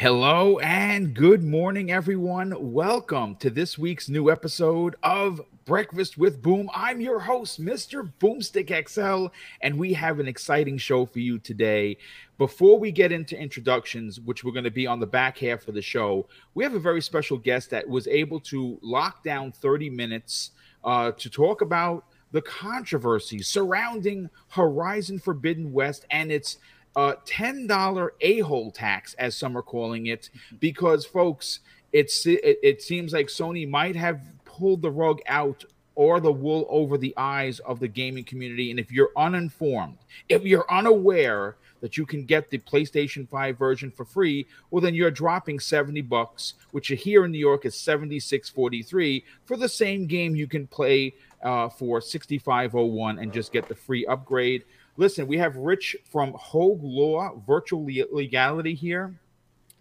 Hello and good morning, everyone. Welcome to this week's new episode of Breakfast with Boom. I'm your host, Mr. Boomstick XL, and we have an exciting show for you today. Before we get into introductions, which we're going to be on the back half of the show, we have a very special guest that was able to lock down 30 minutes to talk about the controversy surrounding Horizon Forbidden West and its $10 a-hole tax, as some are calling it, because, folks, it seems like Sony might have pulled the rug out or the wool over the eyes of the gaming community. And if you're uninformed, if you're unaware that you can get the PlayStation 5 version for free, well, then you're dropping $70, which here in New York is $76.43, for the same game you can play for $65.01 and just get the free upgrade. Listen, we have Rich from Hoeg Law, Virtual Legality here,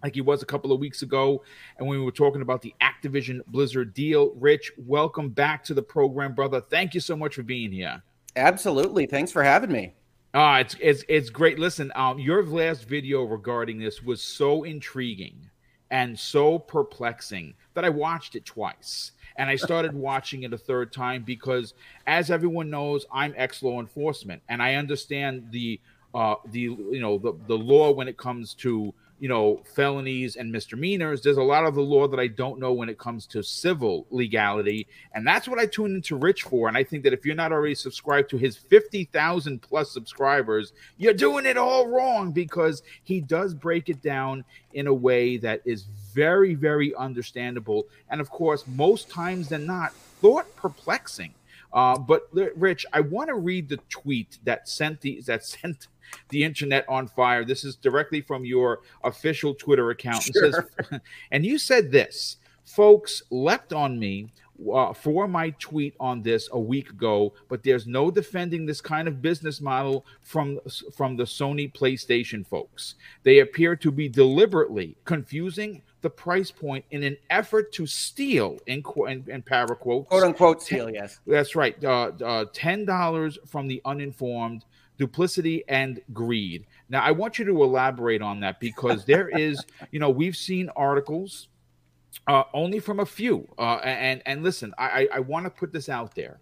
like he was a couple of weeks ago, and when we were talking about the Activision Blizzard deal. Rich, welcome back to the program, brother. Thank you so much for being here. Absolutely. Thanks for having me. It's great. Listen, your last video regarding this was so intriguing and so perplexing that I watched it twice. And I started watching it a third time because, as everyone knows, I'm ex-law enforcement, and I understand the law when it comes to, you know, felonies and misdemeanors. There's a lot of the law that I don't know when it comes to civil legality, and that's what I tuned into Rich for. And I think that if you're not already subscribed to his 50,000 plus subscribers, you're doing it all wrong, because he does break it down in a way that is very, very understandable, and of course, most times than not, thought-perplexing. But Rich, I want to read the tweet that sent the internet on fire. This is directly from your official Twitter account. Sure. It says, and you said this: "Folks leapt on me for my tweet on this a week ago, but there's no defending this kind of business model from the Sony PlayStation folks. They appear to be deliberately confusing the price point in an effort to steal," in para quotes, quote unquote, steal. Yes, that's right. $10 from the uninformed. Duplicity and greed. Now, I want you to elaborate on that, because there is, you know, we've seen articles only from a few. And listen, I want to put this out there.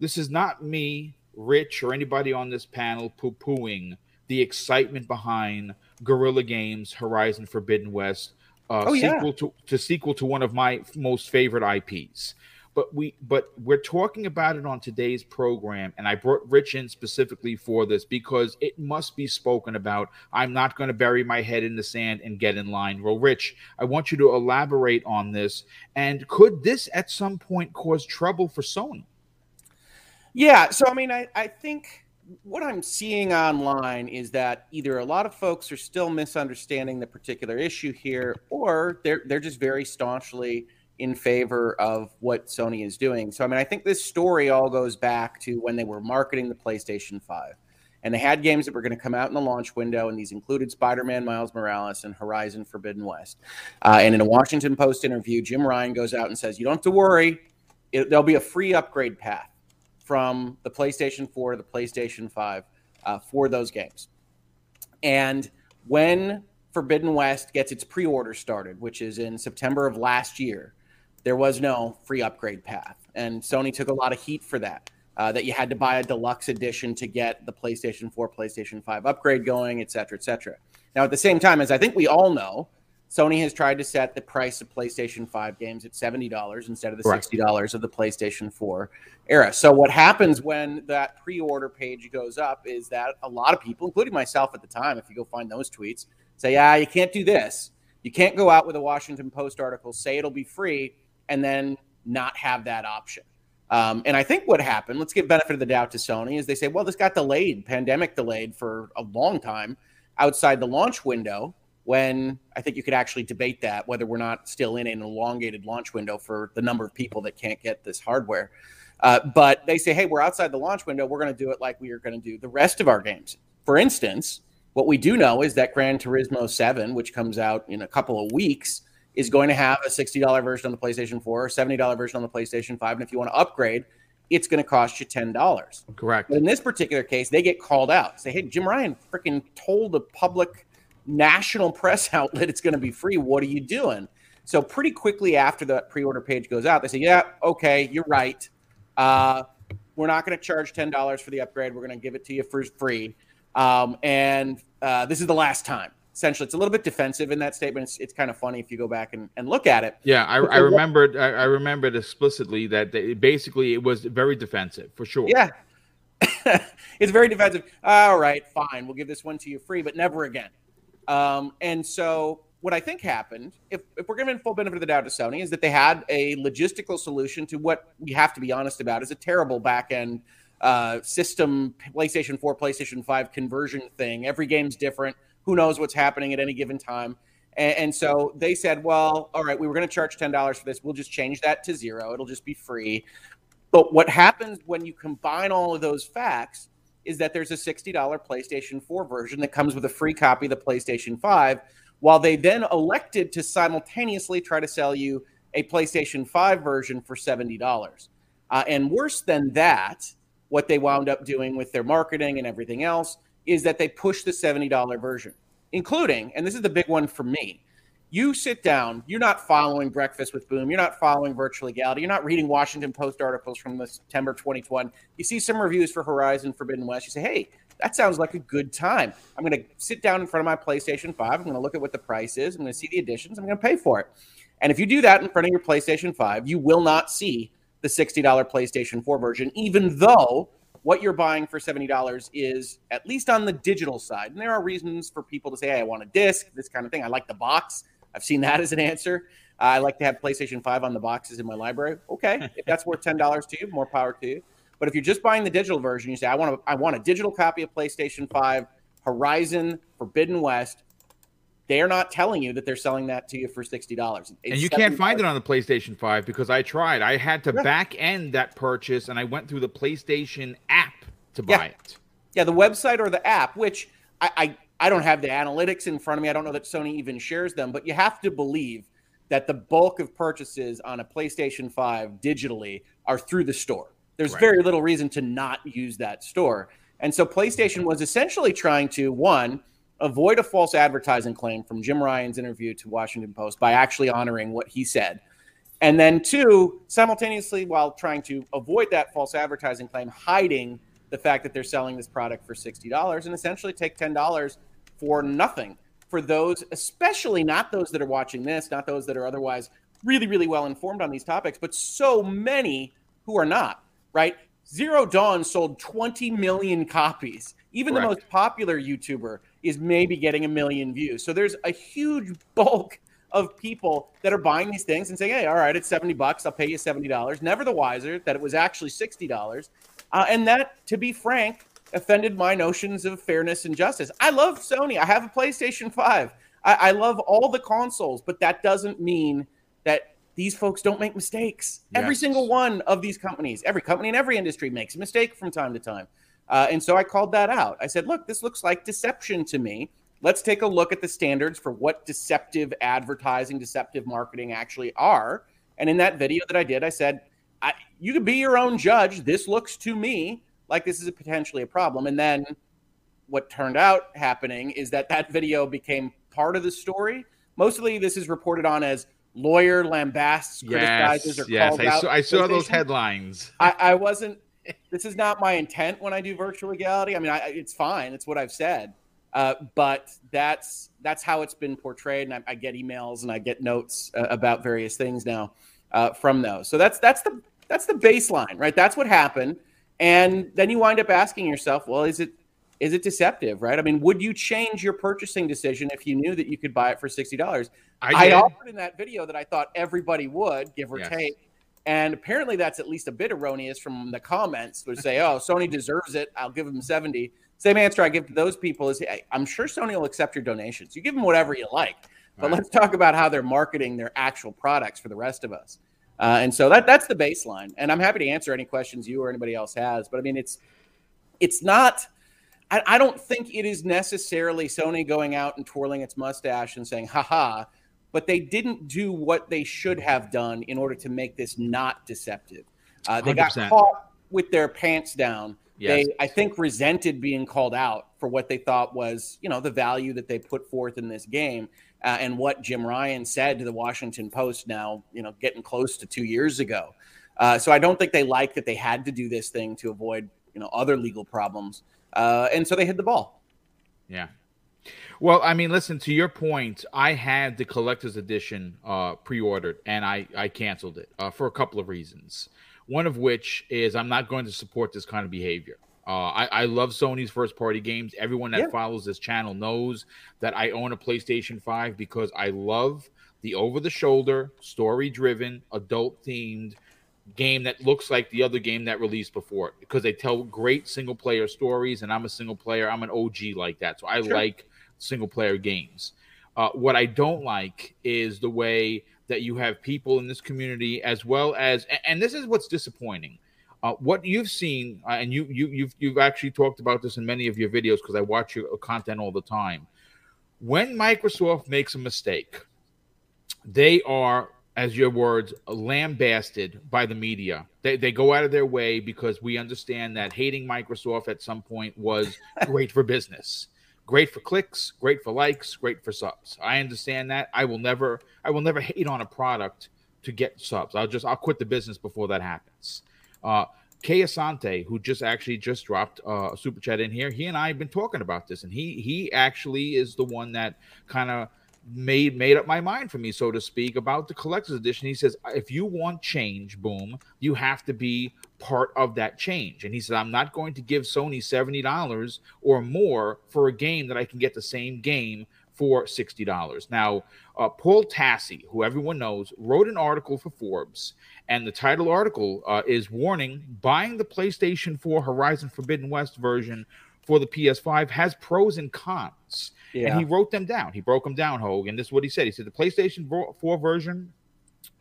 This is not me, Rich, or anybody on this panel poo-pooing the excitement behind Guerrilla Games' Horizon Forbidden West, sequel to one of my most favorite IPs. But we're talking about it on today's program, and I brought Rich in specifically for this because it must be spoken about. I'm not going to bury my head in the sand and get in line. Well, Rich, I want you to elaborate on this. And could this at some point cause trouble for Sony? Yeah, so I mean, I think what I'm seeing online is that either a lot of folks are still misunderstanding the particular issue here, or they're just very staunchly in favor of what Sony is doing. So, I mean, I think this story all goes back to when they were marketing the PlayStation 5. And they had games that were going to come out in the launch window, and these included Spider-Man, Miles Morales, and Horizon Forbidden West. And in a Washington Post interview, Jim Ryan goes out and says, "You don't have to worry. There'll be a free upgrade path from the PlayStation 4 to the PlayStation 5 for those games." And when Forbidden West gets its pre-order started, which is in September of last year, there was no free upgrade path, and Sony took a lot of heat for that, that you had to buy a deluxe edition to get the PlayStation 4, PlayStation 5 upgrade going, et cetera, et cetera. Now, at the same time, as I think we all know, Sony has tried to set the price of PlayStation 5 games at $70 instead of the $60 of the PlayStation 4 era. So what happens when that pre-order page goes up is that a lot of people, including myself at the time, if you go find those tweets, say, "Ah, you can't do this. You can't go out with a Washington Post article, say it'll be free, and then not have that option." And I think what happened, let's give benefit of the doubt to Sony, is they say, well, this got delayed, pandemic delayed for a long time outside the launch window, when I think you could actually debate that, whether we're not still in an elongated launch window for the number of people that can't get this hardware. But they say, hey, we're outside the launch window. We're going to do it like we are going to do the rest of our games. For instance, what we do know is that Gran Turismo 7, which comes out in a couple of weeks, is going to have a $60 version on the PlayStation 4, or $70 version on the PlayStation 5. And if you want to upgrade, it's going to cost you $10. Correct. But in this particular case, they get called out. Say, hey, Jim Ryan freaking told the public national press outlet, it's going to be free. What are you doing? So pretty quickly after that pre-order page goes out, they say, yeah, okay, you're right. We're not going to charge $10 for the upgrade. We're going to give it to you for free. And this is the last time. Essentially, it's a little bit defensive in that statement. It's kind of funny if you go back and look at it. Yeah, I remembered explicitly that basically it was very defensive, for sure. Yeah, it's very defensive. All right, fine. We'll give this one to you free, but never again. And so what I think happened, if we're giving full benefit of the doubt to Sony, is that they had a logistical solution to what we have to be honest about is a terrible back-end system, PlayStation 4, PlayStation 5 conversion thing. Every game's different. Who knows what's happening at any given time? And so they said, well, all right, we were going to charge $10 for this. We'll just change that to zero. It'll just be free. But what happens when you combine all of those facts is that there's a $60 PlayStation 4 version that comes with a free copy of the PlayStation 5, while they then elected to simultaneously try to sell you a PlayStation 5 version for $70. And worse than that, what they wound up doing with their marketing and everything else is that they push the $70 version, including, and this is the big one for me, you sit down, you're not following Breakfast with Boom, you're not following Virtual Legality, you're not reading Washington Post articles from September 2021, you see some reviews for Horizon Forbidden West, you say, hey, that sounds like a good time. I'm going to sit down in front of my PlayStation 5, I'm going to look at what the price is, I'm going to see the additions, I'm going to pay for it. And if you do that in front of your PlayStation 5, you will not see the $60 PlayStation 4 version, even though what you're buying for $70 is, at least on the digital side, and there are reasons for people to say, hey, I want a disc, this kind of thing. I like the box. I've seen that as an answer. I like to have PlayStation 5 on the boxes in my library. Okay, if that's worth $10 to you, more power to you. But if you're just buying the digital version, you say, I want a digital copy of PlayStation 5, Horizon, Forbidden West. They're not telling you that they're selling that to you for $60. And you can't find it on the PlayStation 5 because I tried. I had to back end that purchase, and I went through the PlayStation app to buy it. Yeah, the website or the app, which I don't have the analytics in front of me. I don't know that Sony even shares them, but you have to believe that the bulk of purchases on a PlayStation 5 digitally are through the store. There's very little reason to not use that store. And so PlayStation was essentially trying to, one, avoid a false advertising claim from Jim Ryan's interview to Washington Post by actually honoring what he said. And then two, simultaneously while trying to avoid that false advertising claim, hiding the fact that they're selling this product for $60 and essentially take $10 for nothing for those, especially not those that are watching this, not those that are otherwise really, really well informed on these topics, but so many who are not, right? Zero Dawn sold 20 million copies. Even the most popular YouTuber is maybe getting 1 million views. So there's a huge bulk of people that are buying these things and saying, hey, all right, it's $70. I'll pay you $70. Never the wiser that it was actually $60. And that, to be frank, offended my notions of fairness and justice. I love Sony. I have a PlayStation 5. I love all the consoles, but that doesn't mean that these folks don't make mistakes. Yes. Every single one of these companies, every company in every industry makes a mistake from time to time. And so I called that out. I said, look, this looks like deception to me. Let's take a look at the standards for what deceptive advertising, deceptive marketing actually are. And in that video that I did, I said, you can be your own judge. This looks to me like this is potentially a problem. And then what turned out happening is that video became part of the story. Mostly this is reported on as lawyer lambasts, criticizes, or calls out. I saw those headlines. I wasn't. This is not my intent when I do virtual legality. I mean, it's fine. It's what I've said. But that's how it's been portrayed. And I get emails and I get notes about various things now from those. So that's the baseline, right? That's what happened. And then you wind up asking yourself, well, is it deceptive, right? I mean, would you change your purchasing decision if you knew that you could buy it for $60? I offered in that video that I thought everybody would, give or take. And apparently that's at least a bit erroneous from the comments, which say, oh, Sony deserves it. I'll give them 70. Same answer I give to those people is, hey, I'm sure Sony will accept your donations. You give them whatever you like. But let's talk about how they're marketing their actual products for the rest of us. And so that's the baseline. And I'm happy to answer any questions you or anybody else has. But, I mean, it's not – I don't think it is necessarily Sony going out and twirling its mustache and saying, ha-ha. But they didn't do what they should have done in order to make this not deceptive. They 100%. Got caught with their pants down. Yes. They, I think, resented being called out for what they thought was, you know, the value that they put forth in this game. And what Jim Ryan said to the Washington Post now, you know, getting close to 2 years ago. So I don't think they like that they had to do this thing to avoid, you know, other legal problems. And so they hit the ball. Yeah. Well, I mean, listen, to your point, I had the collector's edition pre-ordered, and I canceled it for a couple of reasons. One of which is I'm not going to support this kind of behavior. I love Sony's first-party games. Everyone that follows this channel knows that I own a PlayStation 5 because I love the over-the-shoulder, story-driven, adult-themed game that looks like the other game that released before it, because they tell great single-player stories, and I'm a single-player. I'm an OG like that, so I like single-player games. What I don't like is the way that you have people in this community, as well as, and this is what's disappointing. What you've seen, and you've actually talked about this in many of your videos because I watch your content all the time. When Microsoft makes a mistake, they are, as your words, lambasted by the media. They go out of their way because we understand that hating Microsoft at some point was great for business. Great for clicks, great for likes, great for subs. I understand that. I will never hate on a product to get subs. I'll quit the business before that happens. Kay Asante, who just dropped a super chat in here, he and I have been talking about this, and he actually is the one that kind of made up my mind for me, so to speak, about the collector's edition. He says, if you want change, boom, you have to be part of that change. And he said, I'm not going to give Sony $70 or more for a game that I can get the same game for $60. Now, Paul Tassi, who everyone knows, wrote an article for Forbes, and the title article is warning, buying the PlayStation 4 Horizon Forbidden West version for the PS5 has pros and cons. Yeah. And he wrote them down. He broke them down, Hoeg, and this is what he said. He said the PlayStation 4 version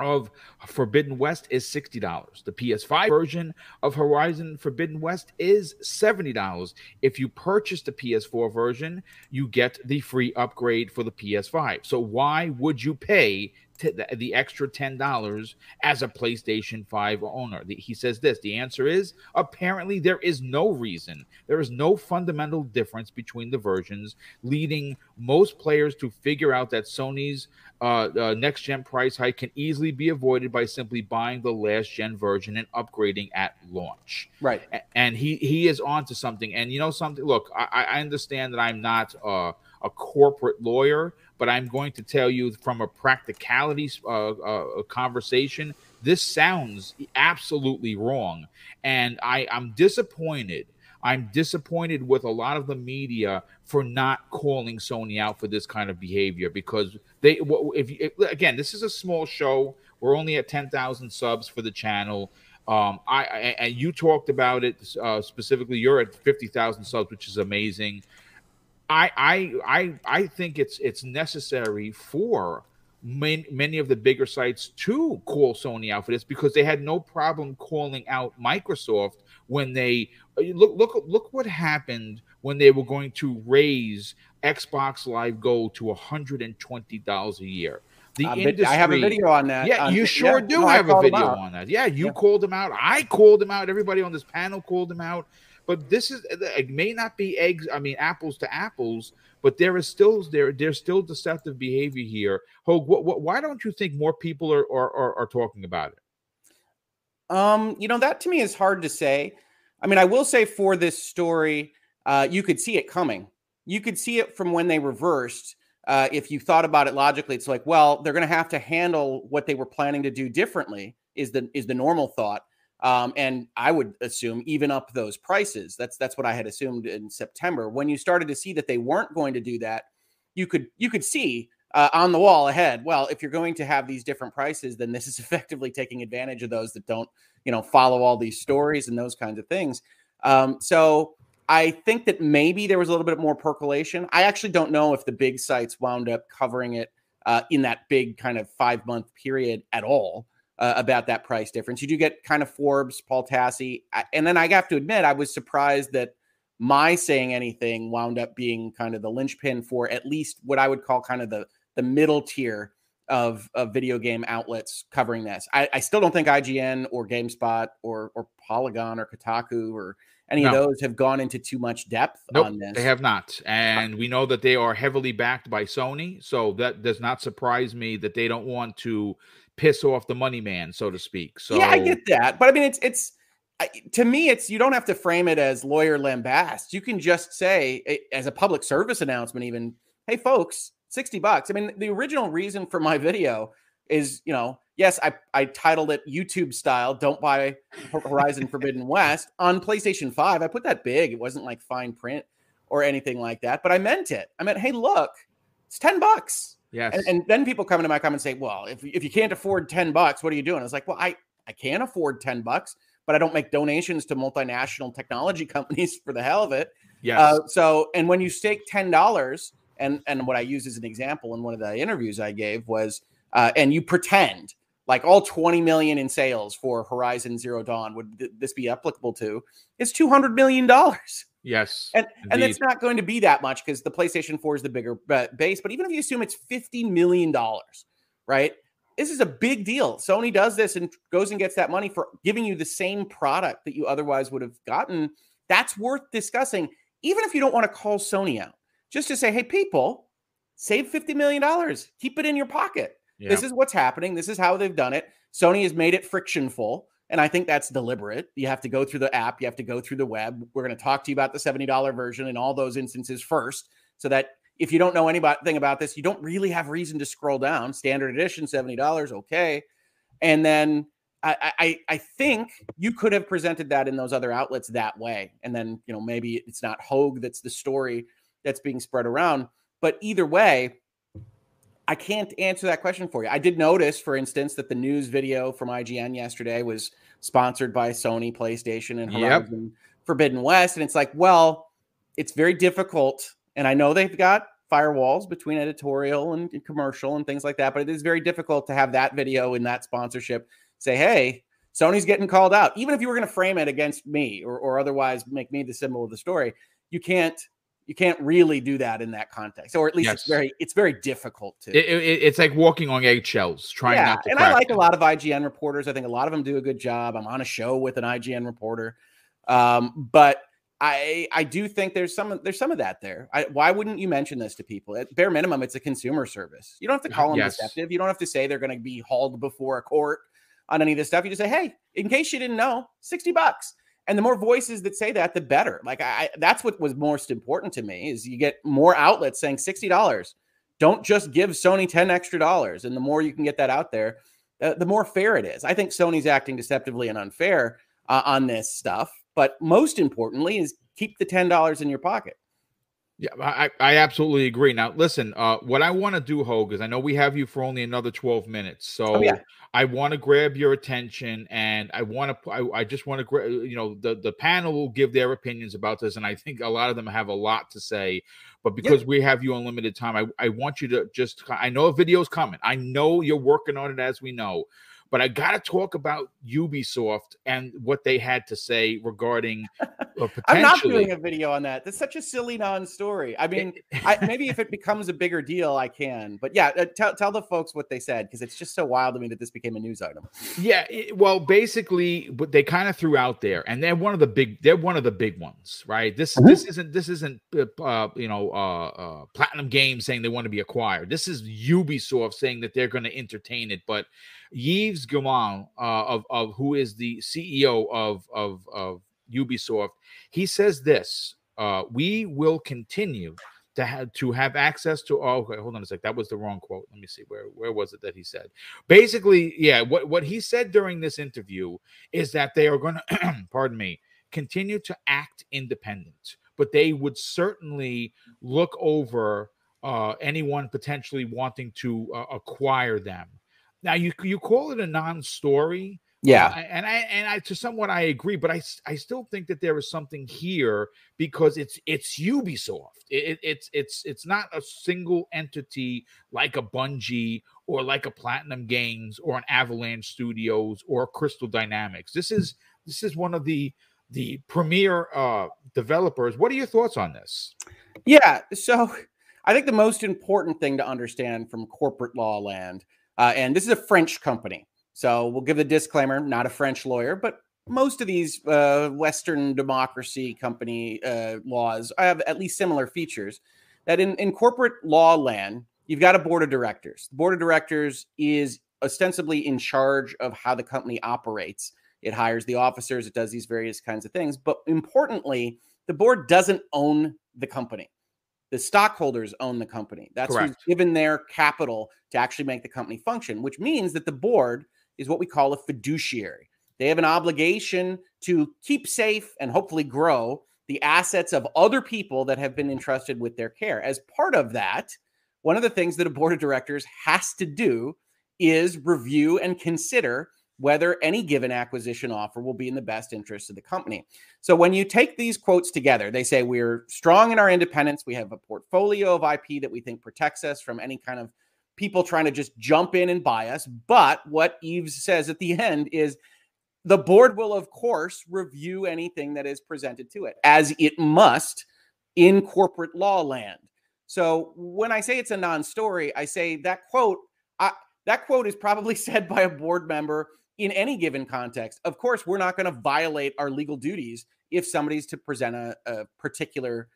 of Forbidden West is $60. The PS5 version of Horizon Forbidden West is $70. If you purchase the PS4 version, you get the free upgrade for the PS5. So why would you pay the extra $10 as a PlayStation 5 owner? He says this, the answer is, apparently there is no reason. There is no fundamental difference between the versions, leading most players to figure out that Sony's next-gen price hike can easily be avoided by simply buying the last-gen version and upgrading at launch. Right. And he is on to something. And you know something? Look, I understand that I'm not a corporate lawyer, but I'm going to tell you from a practicality conversation, this sounds absolutely wrong. And I'm disappointed. I'm disappointed with a lot of the media for not calling Sony out for this kind of behavior, because they, again, this is a small show. We're only at 10,000 subs for the channel. And you talked about it specifically. You're at 50,000 subs, which is amazing. I think it's necessary for many of the bigger sites to call Sony out for this, because they had no problem calling out Microsoft when they look what happened when they were going to raise Xbox Live Gold to $120 a year. The industry, I have a video on that. Yeah, you sure do have a video on that. Yeah, you called them out. I called them out. Everybody on this panel called them out. But this is, it may not be apples to apples, but there's still deceptive behavior here. Hoeg, why don't you think more people are talking about it? You know, that to me is hard to say. I mean, I will say for this story, you could see it coming. You could see it from when they reversed. If you thought about it logically, it's like, well, they're going to have to handle what they were planning to do differently is the normal thought. And I would assume even up those prices. That's what I had assumed in September. When you started to see that they weren't going to do that, you could see on the wall ahead, well, if you're going to have these different prices, then this is effectively taking advantage of those that don't, you know, follow all these stories and those kinds of things. So I think that maybe there was a little bit more percolation. I actually don't know if the big sites wound up covering it in that big kind of 5-month period at all. About that price difference. You do get kind of Forbes, Paul Tassi. And then I have to admit, I was surprised that my saying anything wound up being kind of the linchpin for at least what I would call kind of the middle tier of video game outlets covering this. I still don't think IGN or GameSpot or Polygon or Kotaku or any of those have gone into too much depth on this. They have not. And we know that they are heavily backed by Sony. So that does not surprise me that they don't want to piss off the money man, so to speak. So yeah, I get that. But I mean, to me, it's, you don't have to frame it as lawyer lambast. You can just say, as a public service announcement, even, hey folks, $60. I mean, the original reason for my video is, you know, yes, I titled it YouTube style, don't buy Horizon Forbidden West on PlayStation 5. I put that big. It wasn't like fine print or anything like that, but I meant it. I meant, hey, look, it's $10. Yes. And then people come into my comments and say, well, if you can't afford $10, what are you doing? I was like, well, I can't afford $10. But I don't make donations to multinational technology companies for the hell of it. Yes. And when you stake $10, and what I use as an example in one of the interviews I gave was, and you pretend like all 20 million in sales for Horizon Zero Dawn would this be applicable to, it's $200 million. Yes. And that's not going to be that much because the PlayStation 4 is the bigger base. But even if you assume it's $50 million, right? This is a big deal. Sony does this and goes and gets that money for giving you the same product that you otherwise would have gotten. That's worth discussing, even if you don't want to call Sony out. Just to say, hey, people, save $50 million. Keep it in your pocket. Yeah. This is what's happening. This is how they've done it. Sony has made it frictionful, and I think that's deliberate. You have to go through the app. You have to go through the web. We're going to talk to you about the $70 version in all those instances first so that if you don't know anything about this, you don't really have reason to scroll down. Standard edition, $70, okay. And then I think you could have presented that in those other outlets that way. And then, you know, maybe it's not Hoeg that's the story that's being spread around. But either way, I can't answer that question for you. I did notice, for instance, that the news video from IGN yesterday was sponsored by Sony, PlayStation, and Horizon Forbidden West. And it's like, well, it's very difficult. And I know they've got firewalls between editorial and commercial and things like that, but it is very difficult to have that video in that sponsorship say, hey, Sony's getting called out. Even if you were going to frame it against me or otherwise make me the symbol of the story, you can't really do that in that context. Or at least it's very difficult to. It's like walking on eggshells, trying not to and crack. I like a lot of IGN reporters. I think a lot of them do a good job. I'm on a show with an IGN reporter. But I do think there's some of that there. Why wouldn't you mention this to people? At bare minimum, it's a consumer service. You don't have to call them deceptive. You don't have to say they're going to be hauled before a court on any of this stuff. You just say, hey, in case you didn't know, $60. And the more voices that say that, the better. Like that's what was most important to me is you get more outlets saying $60. Don't just give Sony $10 extra. And the more you can get that out there, the more fair it is. I think Sony's acting deceptively and unfair on this stuff. But most importantly is keep the $10 in your pocket. Yeah, I absolutely agree. Now, listen, what I want to do, Hoeg, is I know we have you for only another 12 minutes. So I want to grab your attention and the panel will give their opinions about this. And I think a lot of them have a lot to say. But because we have you on limited time, I want you to just, I know a video's coming. I know you're working on it as we know. But I got to talk about Ubisoft and what they had to say regarding potentially. I'm not doing a video on that. That's such a silly non-story. I mean, maybe if it becomes a bigger deal, I can. But yeah, tell the folks what they said because it's just so wild to me that this became a news item. Yeah, basically, what they kind of threw out there, and they're one of the big ones, right? This isn't Platinum Games saying they want to be acquired. This is Ubisoft saying that they're going to entertain it, but Yves Guillemot, who is the CEO of Ubisoft, he says this: "We will continue to have access to." Oh, okay, hold on a sec. That was the wrong quote. Let me see where was it that he said. Basically, what he said during this interview is that they are going to, pardon me, continue to act independent, but they would certainly look over anyone potentially wanting to acquire them. Now you call it a non-story, and I to somewhat I agree, but I still think that there is something here because it's Ubisoft. It's not a single entity like a Bungie or like a Platinum Games or an Avalanche Studios or Crystal Dynamics. This is one of the premier developers. What are your thoughts on this? Yeah, so I think the most important thing to understand from corporate law land. And this is a French company. So we'll give the disclaimer, not a French lawyer, but most of these Western democracy company laws have at least similar features, that in corporate law land, you've got a board of directors. The board of directors is ostensibly in charge of how the company operates. It hires the officers. It does these various kinds of things. But importantly, the board doesn't own the company. The stockholders own the company. That's who's given their capital to actually make the company function, which means that the board is what we call a fiduciary. They have an obligation to keep safe and hopefully grow the assets of other people that have been entrusted with their care. As part of that, one of the things that a board of directors has to do is review and consider whether any given acquisition offer will be in the best interest of the company. So when you take these quotes together, they say we're strong in our independence. We have a portfolio of IP that we think protects us from any kind of people trying to just jump in and buy us. But what Yves says at the end is the board will, of course, review anything that is presented to it, as it must in corporate law land. So when I say it's a non-story, I say that quote, that quote is probably said by a board member in any given context. Of course, we're not going to violate our legal duties if somebody's to present a particular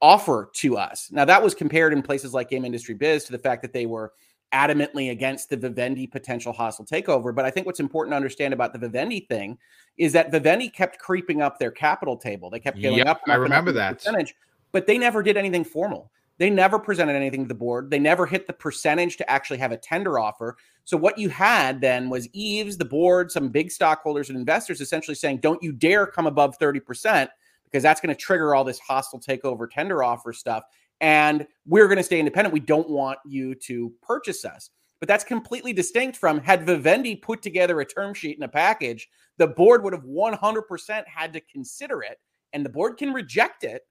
offer to us. Now, that was compared in places like Game Industry Biz to the fact that they were adamantly against the Vivendi potential hostile takeover. But I think what's important to understand about the Vivendi thing is that Vivendi kept creeping up their capital table. They kept going up. I remember that percentage, but they never did anything formal. They never presented anything to the board. They never hit the percentage to actually have a tender offer. So what you had then was Yves, the board, some big stockholders and investors essentially saying, don't you dare come above 30% because that's going to trigger all this hostile takeover tender offer stuff. And we're going to stay independent. We don't want you to purchase us. But that's completely distinct from had Vivendi put together a term sheet and a package, the board would have 100% had to consider it. And the board can reject it,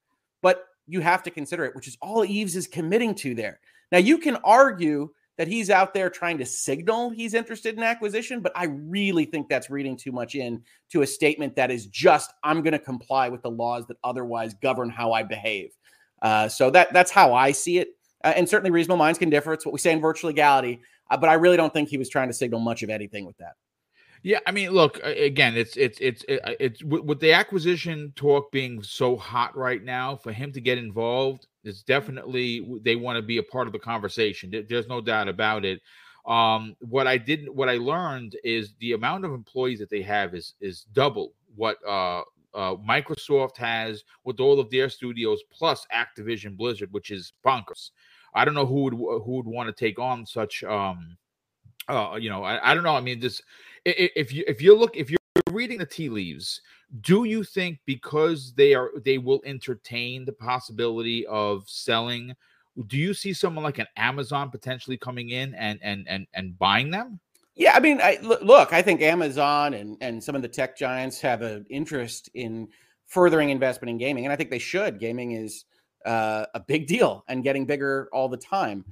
but you have to consider it, which is all Yves is committing to there. Now, you can argue that he's out there trying to signal he's interested in acquisition, but I really think that's reading too much in to a statement that is just, I'm going to comply with the laws that otherwise govern how I behave. So that's how I see it. And certainly reasonable minds can differ. It's what we say in virtual legality, but I really don't think he was trying to signal much of anything with that. Yeah, I mean, look, again, it's with the acquisition talk being so hot right now, for him to get involved, it's definitely they want to be a part of the conversation. There's no doubt about it. What I learned is the amount of employees that they have is double what Microsoft has with all of their studios plus Activision Blizzard, which is bonkers. I don't know who would want to take on such I don't know. I mean, this if you're reading the tea leaves, do you think because they will entertain the possibility of selling? Do you see someone like an Amazon potentially coming in and buying them? Yeah, I mean, I think Amazon and some of the tech giants have an interest in furthering investment in gaming, and I think they should. Gaming is a big deal and getting bigger all the time.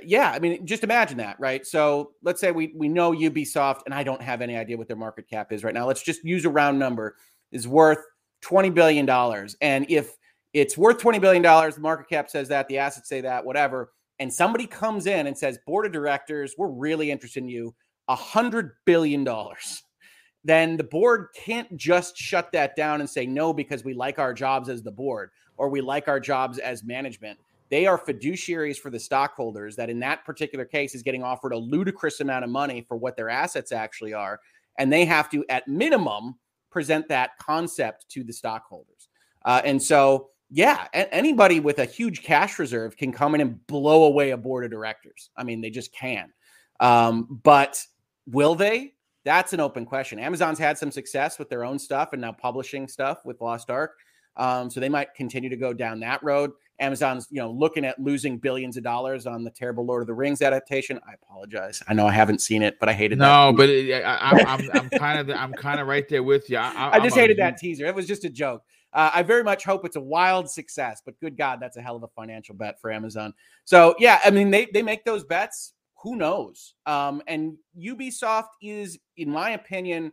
I mean, just imagine that, right? So let's say we know Ubisoft, and I don't have any idea what their market cap is right now. Let's just use a round number, is worth $20 billion. And if it's worth $20 billion, the market cap says that, the assets say that, whatever. And somebody comes in and says, board of directors, we're really interested in you, $100 billion. Then the board can't just shut that down and say no because we like our jobs as the board or we like our jobs as management. They are fiduciaries for the stockholders that in that particular case is getting offered a ludicrous amount of money for what their assets actually are. And they have to, at minimum, present that concept to the stockholders. Anybody with a huge cash reserve can come in and blow away a board of directors. I mean, they just can. But will they? That's an open question. Amazon's had some success with their own stuff and now publishing stuff with Lost Ark. So they might continue to go down that road. Amazon's, looking at losing billions of dollars on the terrible Lord of the Rings adaptation. I apologize. I know I haven't seen it, but I hated that. No, but I'm kind of right there with you. I just hated that teaser. It was just a joke. I very much hope it's a wild success, but good God, that's a hell of a financial bet for Amazon. So yeah, I mean, they make those bets. Who knows? And Ubisoft is, in my opinion,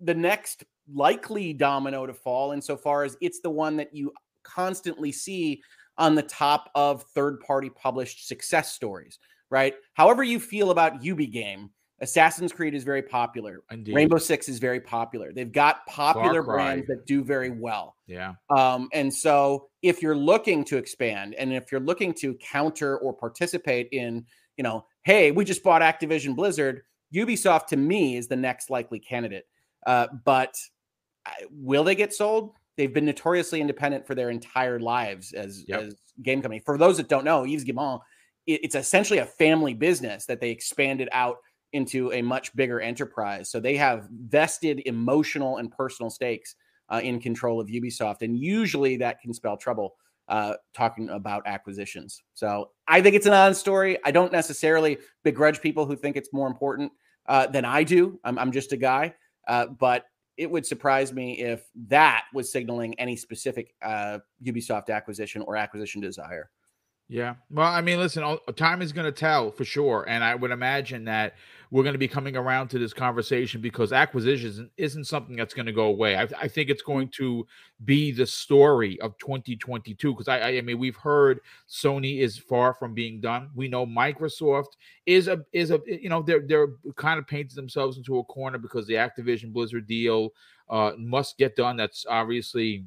the next likely domino to fall insofar as it's the one that you constantly see on the top of third-party published success stories, right? However you feel about Ubi Game, Assassin's Creed is very popular. Indeed. Rainbow Six is very popular. They've got popular brands that do very well. Yeah. And so if you're looking to expand and if you're looking to counter or participate in, you know, hey, we just bought Activision Blizzard, Ubisoft to me is the next likely candidate. But will they get sold? They've been notoriously independent for their entire lives as game company. For those that don't know, Yves Guillemot, it's essentially a family business that they expanded out into a much bigger enterprise. So they have vested emotional and personal stakes in control of Ubisoft. And usually that can spell trouble talking about acquisitions. So I think it's an odd story. I don't necessarily begrudge people who think it's more important than I do. I'm just a guy. But it would surprise me if that was signaling any specific Ubisoft acquisition or acquisition desire. Yeah. Well, I mean, listen, time is going to tell for sure. And I would imagine that we're going to be coming around to this conversation because acquisitions isn't something that's going to go away. I think it's going to be the story of 2022 because, I mean, we've heard Sony is far from being done. We know Microsoft is a you know, they're kind of painted themselves into a corner because the Activision Blizzard deal must get done. That's obviously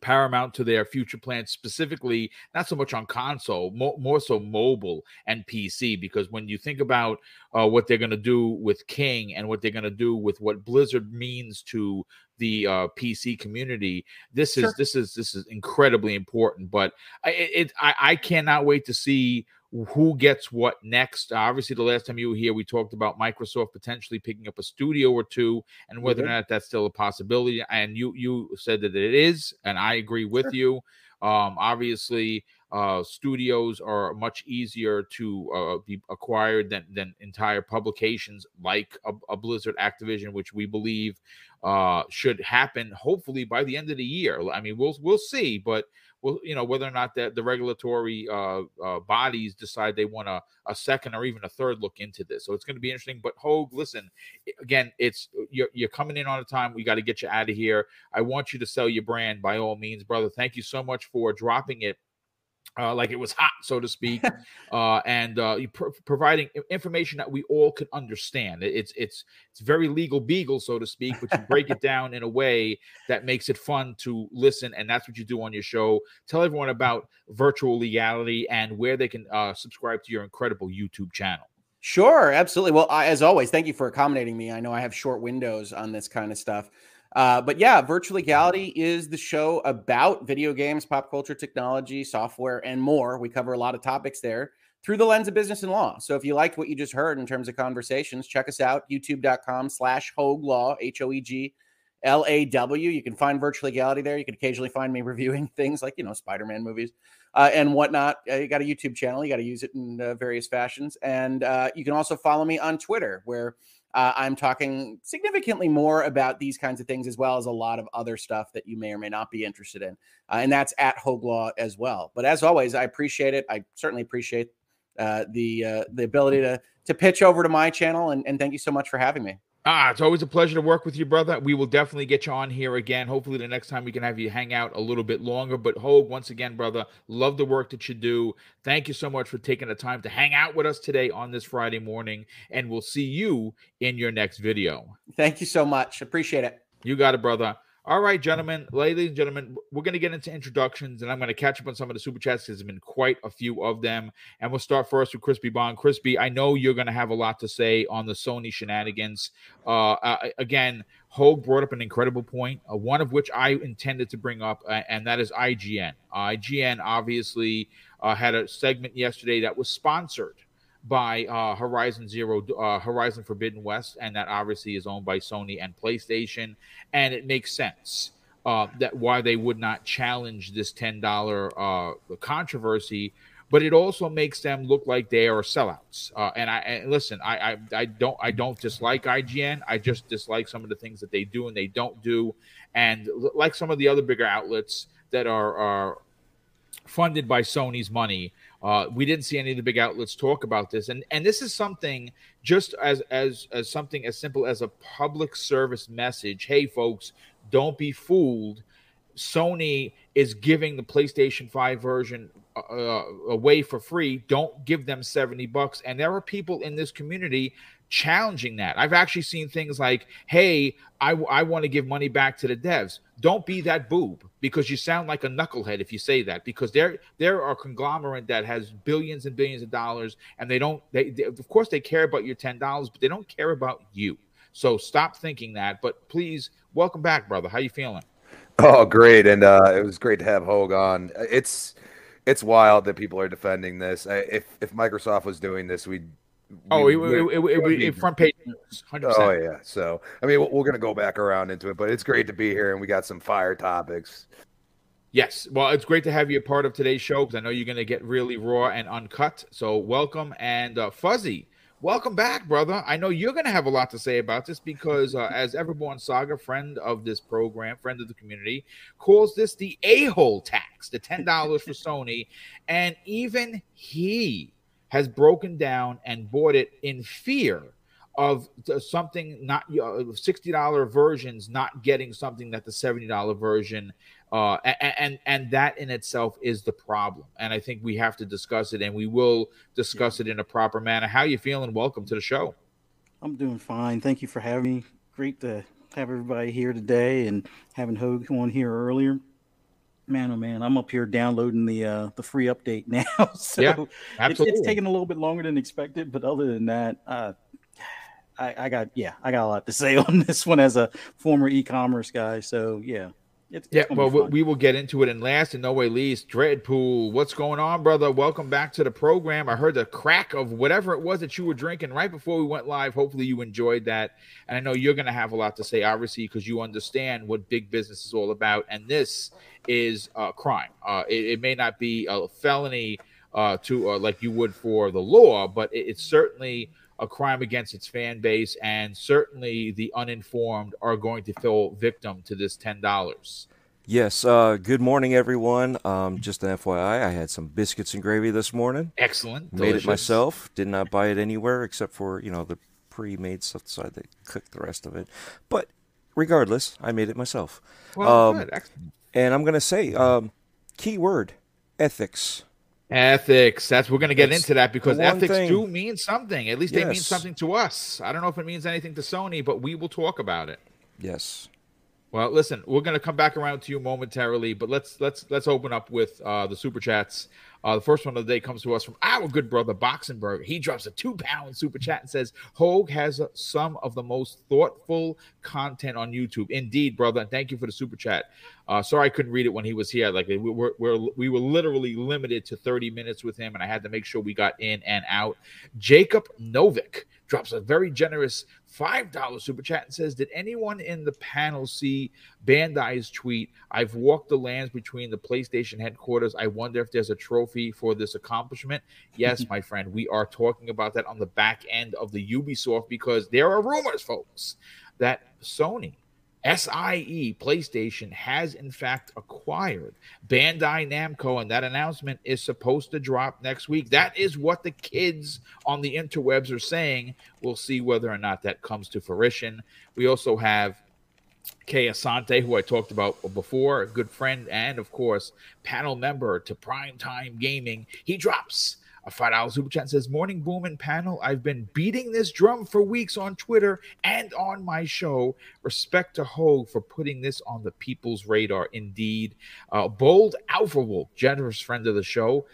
paramount to their future plans, specifically not so much on console, more so mobile and PC, because when you think about what they're going to do with King and what they're going to do with what Blizzard means to the PC community, this is incredibly important. But I cannot wait to see who gets what next. Obviously, the last time you were here, we talked about Microsoft potentially picking up a studio or two and whether or not that's still a possibility. And you said that it is, and I agree with you. Obviously, studios are much easier to be acquired than entire publications like a Blizzard Activision, which we believe should happen hopefully by the end of the year. I mean, we'll see, but well, you know, whether or not that the regulatory bodies decide they want a second or even a third look into this. So it's going to be interesting. But Hoeg, listen, again, you're coming in on a time. We got to get you out of here. I want you to sell your brand by all means, brother. Thank you so much for dropping it like it was hot, so to speak, and you providing information that we all could understand. It's very legal beagle, so to speak, but you break it down in a way that makes it fun to listen, and that's what you do on your show. Tell everyone about Virtual Legality and where they can subscribe to your incredible YouTube channel. Sure, absolutely. Well, as always, thank you for accommodating me. I know I have short windows on this kind of stuff. But yeah, Virtual Legality is the show about video games, pop culture, technology, software, and more. We cover a lot of topics there through the lens of business and law. So if you liked what you just heard in terms of conversations, check us out, youtube.com/HoegLaw, HoegLaw. You can find Virtual Legality there. You can occasionally find me reviewing things like, you know, Spider-Man movies and whatnot. You got a YouTube channel. You got to use it in various fashions. And you can also follow me on Twitter where I'm talking significantly more about these kinds of things, as well as a lot of other stuff that you may or may not be interested in. And that's at Hoeg Law as well. But as always, I appreciate it. I certainly appreciate the ability to pitch over to my channel. And thank you so much for having me. It's always a pleasure to work with you, brother. We will definitely get you on here again. Hopefully the next time we can have you hang out a little bit longer. But Hoeg, once again, brother, love the work that you do. Thank you so much for taking the time to hang out with us today on this Friday morning. And we'll see you in your next video. Thank you so much. Appreciate it. You got it, brother. All right, gentlemen, ladies and gentlemen, we're going to get into introductions, and I'm going to catch up on some of the Super Chats because there's been quite a few of them. And we'll start first with Crispy Bond. Crispy, I know you're going to have a lot to say on the Sony shenanigans. Again, Hoeg brought up an incredible point, one of which I intended to bring up, and that is IGN. IGN obviously had a segment yesterday that was sponsored by Horizon Forbidden West, and that obviously is owned by Sony and PlayStation, and it makes sense that why they would not challenge this $10 controversy, but it also makes them look like they are sellouts. And listen, I don't dislike IGN. I just dislike some of the things that they do and they don't do, and like some of the other bigger outlets that are funded by Sony's money. We didn't see any of the big outlets talk about this. And this is something just as something as simple as a public service message. Hey, folks, don't be fooled. Sony is giving the PlayStation 5 version away for free. Don't give them $70. And there are people in this community challenging that. I've actually seen things like, hey, I want to give money back to the devs. Don't be that boob, because you sound like a knucklehead if you say that, because there are a conglomerate that has billions and billions of dollars, and they don't, they of course they care about your $10, but they don't care about you. So stop thinking that. But please, welcome back, brother. How you feeling? Oh, great. And it was great to have Hoeg on. It's wild that people are defending this. If Microsoft was doing this, we'd it front page news, 100%. Oh yeah, so I mean, we're going to go back around into it, but it's great to be here, and we got some fire topics. Yes, well, it's great to have you a part of today's show, because I know you're going to get really raw and uncut. So welcome, and Fuzzy, welcome back, brother. I know you're going to have a lot to say about this, because as Everborn Saga, friend of this program, friend of the community, calls this the a-hole tax, the $10 for Sony, and even he has broken down and bought it in fear of something not $60 versions not getting something that the $70 version and that in itself is the problem. And I think we have to discuss it, and we will discuss it in a proper manner. How you feeling? Welcome to the show. I'm doing fine. Thank you for having me. Great to have everybody here today, and having Hoeg on here earlier. Man, oh man, I'm up here downloading the free update now. So yeah, it's taking a little bit longer than expected, but other than that, I got a lot to say on this one as a former e-commerce guy. So yeah, we will get into it. And last and no way least, Dreadpool, what's going on, brother? Welcome back to the program. I heard the crack of whatever it was that you were drinking right before we went live. Hopefully you enjoyed that, and I know you're going to have a lot to say, obviously, because you understand what big business is all about, and this is crime. It may not be a felony to like you would for the law, but it's certainly a crime against its fan base, and certainly the uninformed are going to fall victim to this $10. Yes. Good morning, everyone. Just an FYI, I had some biscuits and gravy this morning. Excellent. Delicious. Made it myself. Did not buy it anywhere except for, you know, the pre-made stuff, so I had to cook the rest of it. But regardless, I made it myself. Well, good. Excellent. And I'm going to say, key word, ethics. Ethics. We're going to get into that, because ethics do mean something. At least they mean something to us. I don't know if it means anything to Sony, but we will talk about it. Yes. Well, listen, we're going to come back around to you momentarily, but let's open up with the super chats. The first one of the day comes to us from our good brother Boxenberg. He drops a 2-pound super chat and says, "Hoeg has some of the most thoughtful content on YouTube." Indeed, brother. Thank you for the super chat. Sorry I couldn't read it when he was here. Like we were literally limited to 30 minutes with him, and I had to make sure we got in and out. Jacob Novick drops a very generous $5 super chat and says, "Did anyone in the panel see Bandai's tweet? I've walked the lands between the PlayStation headquarters. I wonder if there's a trophy for this accomplishment." Yes, my friend, we are talking about that on the back end of the Ubisoft, because there are rumors, folks, that Sony, SIE, PlayStation, has in fact acquired Bandai Namco, and that announcement is supposed to drop next week. That is what the kids on the interwebs are saying. We'll see whether or not that comes to fruition. We also have Kay Asante, who I talked about before, a good friend and, of course, panel member to Primetime Gaming. He drops a $5 super chat and says, "Morning Boom and panel. I've been beating this drum for weeks on Twitter and on my show. Respect to Hoeg for putting this on the people's radar." Indeed. Bold Alpha Wolf, generous friend of the show,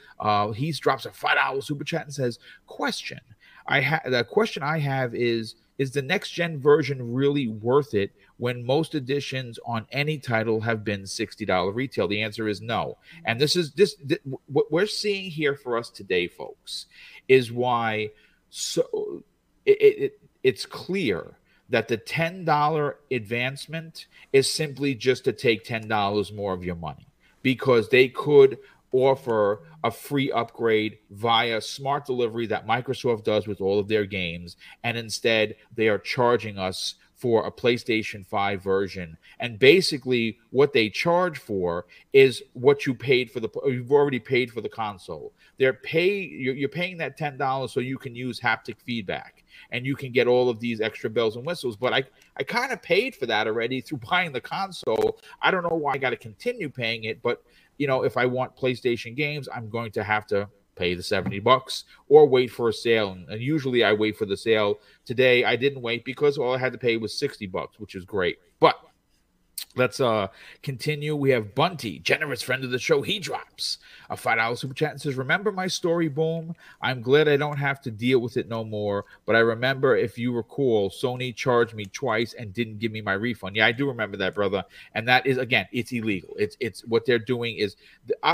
he drops a $5 super chat and says, the question I have is the next-gen version really worth it when most editions on any title have been $60 retail? The answer is no. And this what we're seeing here for us today, folks, is why it's clear that the $10 advancement is simply just to take $10 more of your money, because they could offer a free upgrade via smart delivery that Microsoft does with all of their games, and instead they are charging us for a PlayStation 5 version. And basically what they charge for is what you paid for you've already paid for the console. You're paying that $10 so you can use haptic feedback, and you can get all of these extra bells and whistles. But I kind of paid for that already through buying the console. I don't know why I got to continue paying it, but you know, if I want PlayStation games, I'm going to have to pay the $70 or wait for a sale. And usually I wait for the sale. Today I didn't wait because all I had to pay was $60, which is great. But let's continue. We have Bunty, generous friend of the show. He drops a $5 super chat and says, remember my story, boom? I'm glad I don't have to deal with it no more. But I remember, if you recall, Sony charged me twice and didn't give me my refund. Yeah, I do remember that, brother. And that is, again, it's illegal. It's what they're doing is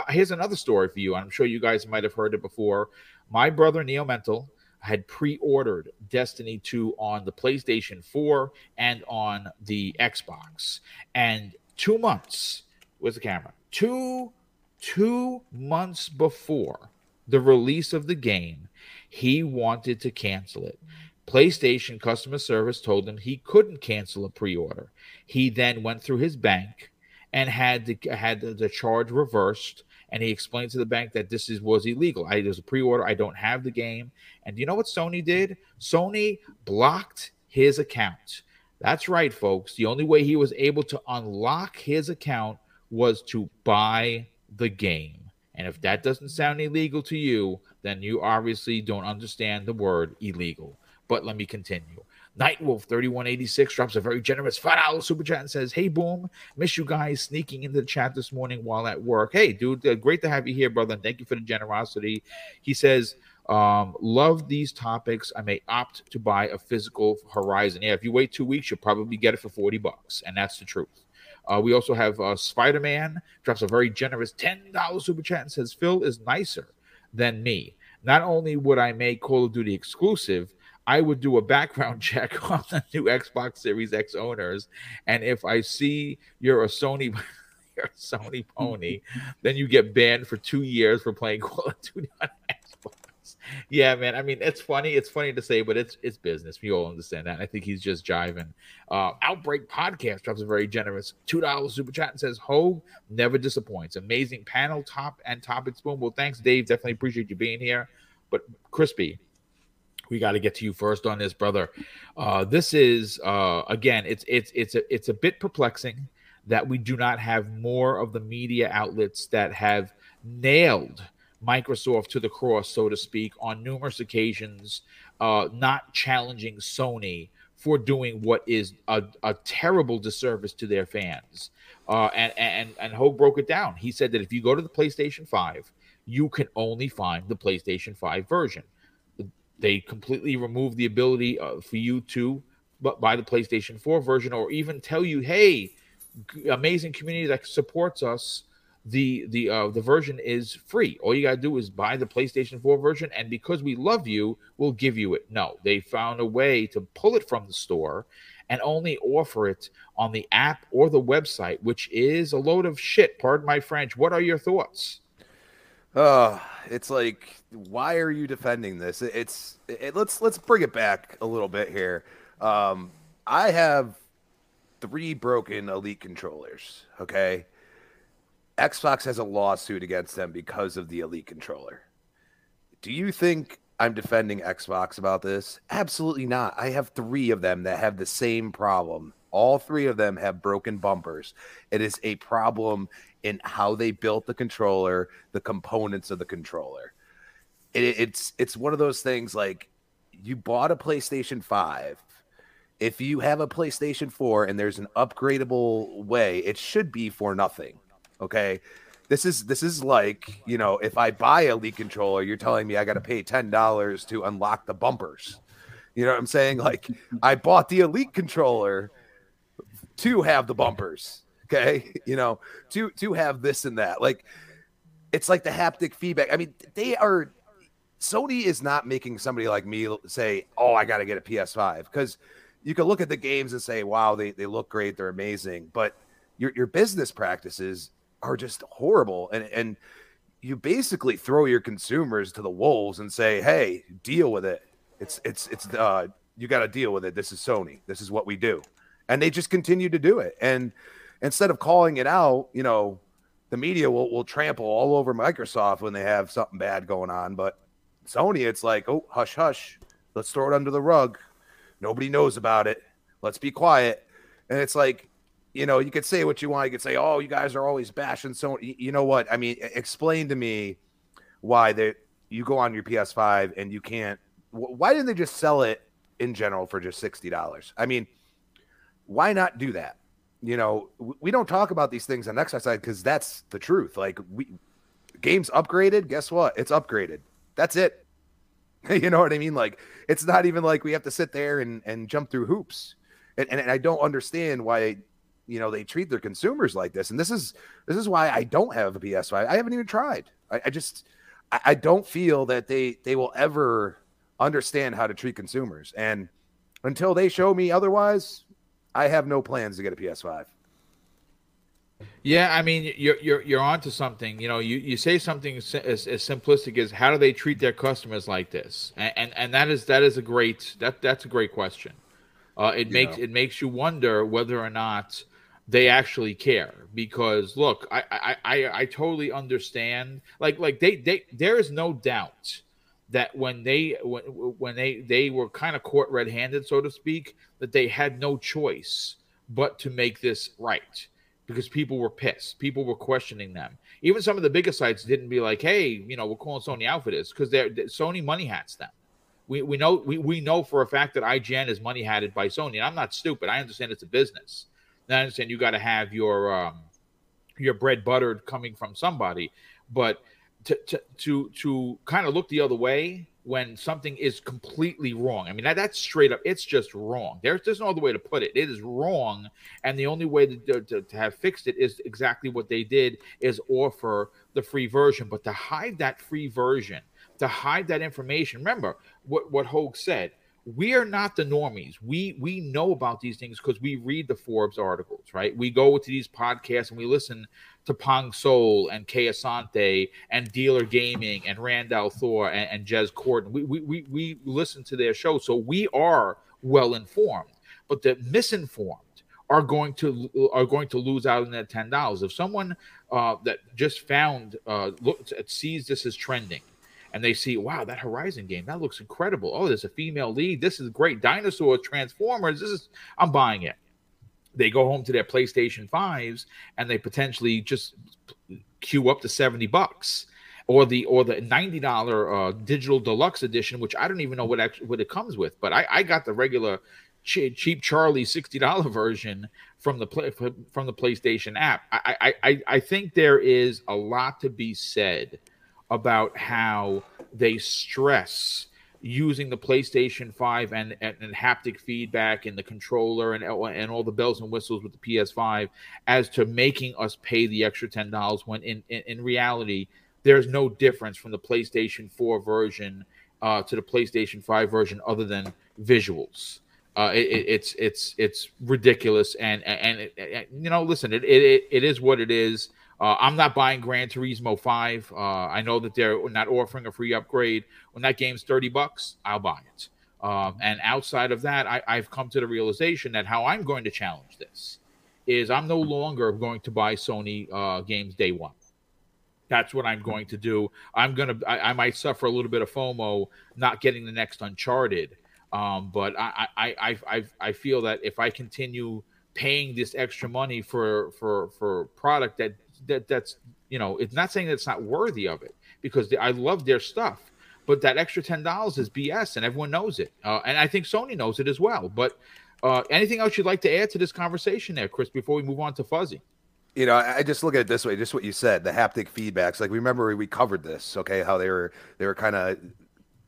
here's another story for you. I'm sure you guys might have heard it before. My brother, Neo Mental, had pre-ordered Destiny 2 on the PlayStation 4 and on the Xbox. And 2 months, where's the camera? Two months before the release of the game, he wanted to cancel it. PlayStation customer service told him he couldn't cancel a pre-order. He then went through his bank and had the charge reversed. And he explained to the bank that this was illegal. There's a pre-order. I don't have the game. And you know what Sony did? Sony blocked his account. That's right, folks. The only way he was able to unlock his account was to buy the game. And if that doesn't sound illegal to you, then you obviously don't understand the word illegal. But let me continue. Nightwolf3186 drops a very generous $5 super chat and says, hey, boom, miss you guys, sneaking into the chat this morning while at work. Hey, dude, great to have you here, brother, and thank you for the generosity. He says, love these topics. I may opt to buy a physical Horizon. Yeah, if you wait 2 weeks, you'll probably get it for $40, and that's the truth. We also have Spider-Man drops a very generous $10 super chat and says, Phil is nicer than me. Not only would I make Call of Duty exclusive, I would do a background check on the new Xbox Series X owners, and if I see you're a Sony pony, then you get banned for 2 years for playing Call of Duty on Xbox. Yeah, man. I mean, it's funny. It's funny to say, but it's business. We all understand that. I think he's just jiving. Outbreak Podcast drops a very generous $2 super chat and says, Hoeg never disappoints. Amazing panel, top and topics. Boom. Well, thanks, Dave. Definitely appreciate you being here. But Crispy, we got to get to you first on this, brother. This is, again, it's a bit perplexing that we do not have more of the media outlets that have nailed Microsoft to the cross, so to speak, on numerous occasions, not challenging Sony for doing what is a terrible disservice to their fans. And Hoeg broke it down. He said that if you go to the PlayStation 5, you can only find the PlayStation 5 version. They completely remove the ability for you to buy the PlayStation 4 version, or even tell you, hey, amazing community that supports us, the version is free. All you got to do is buy the PlayStation 4 version, and because we love you, we'll give you it. No, they found a way to pull it from the store and only offer it on the app or the website, which is a load of shit. Pardon my French. What are your thoughts? It's like, why are you defending this? Let's bring it back a little bit here. I have 3 broken Elite controllers. Okay, Xbox has a lawsuit against them because of the Elite controller. Do you think I'm defending Xbox about this? Absolutely not. I have 3 of them that have the same problem. All 3 of them have broken bumpers. It is a problem in how they built the controller, the components of the controller. It's one of those things, like, you bought a PlayStation 5. If you have a PlayStation 4 and there's an upgradable way, it should be for nothing. Okay? This is like, you know, if I buy a Elite controller, you're telling me I got to pay $10 to unlock the bumpers. You know what I'm saying? Like, I bought the Elite controller to have the bumpers. Okay, you know, to have this and that. Like, it's like the haptic feedback. I mean, Sony is not making somebody like me say, oh, I got to get a PS5. Because you can look at the games and say, wow, they look great, they're amazing. But your business practices are just horrible. And you basically throw your consumers to the wolves and say, hey, deal with it. It's you got to deal with it. This is Sony. This is what we do. And they just continue to do it. And instead of calling it out, you know, the media will trample all over Microsoft when they have something bad going on. But Sony, it's like, oh, hush, hush. Let's throw it under the rug. Nobody knows about it. Let's be quiet. And it's like, you know, you could say what you want. You could say, oh, you guys are always bashing Sony. You know what? I mean, explain to me why you go on your PS5 and you can't. Why didn't they just sell it in general for just $60? I mean, why not do that? You know, we don't talk about these things on Xbox side because that's the truth. Like, game's upgraded. Guess what? It's upgraded. That's it. You know what I mean? Like, it's not even like we have to sit there and jump through hoops. And I don't understand why, you know, they treat their consumers like this. And this is why I don't have a PS5. I haven't even tried. I just don't feel that they will ever understand how to treat consumers. And until they show me otherwise, I have no plans to get a PS5. Yeah, I mean, you're onto something. You know, you say something as simplistic as how do they treat their customers like this, and that is a great that's a great question. It makes you wonder whether or not they actually care. Because look, I totally understand. Like they there is no doubt that when they were kind of caught red-handed, so to speak, that they had no choice but to make this right. Because people were pissed. People were questioning them. Even some of the bigger sites didn't be like, "Hey, you know, we're calling Sony out for this," because they're Sony money hats them. We know for a fact that IGN is money hatted by Sony. And I'm not stupid. I understand it's a business. And I understand you got to have your bread buttered coming from somebody. But to kind of look the other way when something is completely wrong. I mean, that's straight up. It's just wrong. There's no other way to put it. It is wrong. And the only way to have fixed it is exactly what they did, is offer the free version. But to hide that free version, to hide that information, remember what Hoeg said, we are not the normies. We know about these things because we read the Forbes articles, right? We go to these podcasts and we listen to Pong Soul and Kay Asante and Dealer Gaming and Randall Thor and Jez Corden. We listen to their show, so we are well informed. But the misinformed are going to lose out on that $10. If someone that just found sees this as trending, and they see, wow, that Horizon game, that looks incredible. Oh, there's a female lead. This is great. Dinosaurs, Transformers. I'm buying it. They go home to their PlayStation 5s and they potentially just queue up to $70 or the $90 digital deluxe edition, which I don't even know what it comes with. But I got the regular cheap Charlie $60 version from the PlayStation app. I think there is a lot to be said about how they stress using the PlayStation 5 and haptic feedback and the controller and all the bells and whistles with the PS5 as to making us pay the extra $10 when in reality, there's no difference from the PlayStation 4 version to the PlayStation 5 version other than visuals. It's ridiculous. And you know, listen, it is what it is. I'm not buying Gran Turismo 5. I know that they're not offering a free upgrade. When that game's $30, I'll buy it. And outside of that, I've come to the realization that how I'm going to challenge this is I'm no longer going to buy Sony games day one. That's what I'm going to do. I might suffer a little bit of FOMO not getting the next Uncharted. But I feel that if I continue paying this extra money for product that's, you know, it's not saying that it's not worthy of it, because I love their stuff, but that extra $10 is BS and everyone knows it. And I think Sony knows it as well. But anything else you'd like to add to this conversation there, Chris, before we move on to Fuzzy? You know, I just look at it this way, just what you said, the haptic feedbacks. Like, remember we covered this, okay, how they were kind of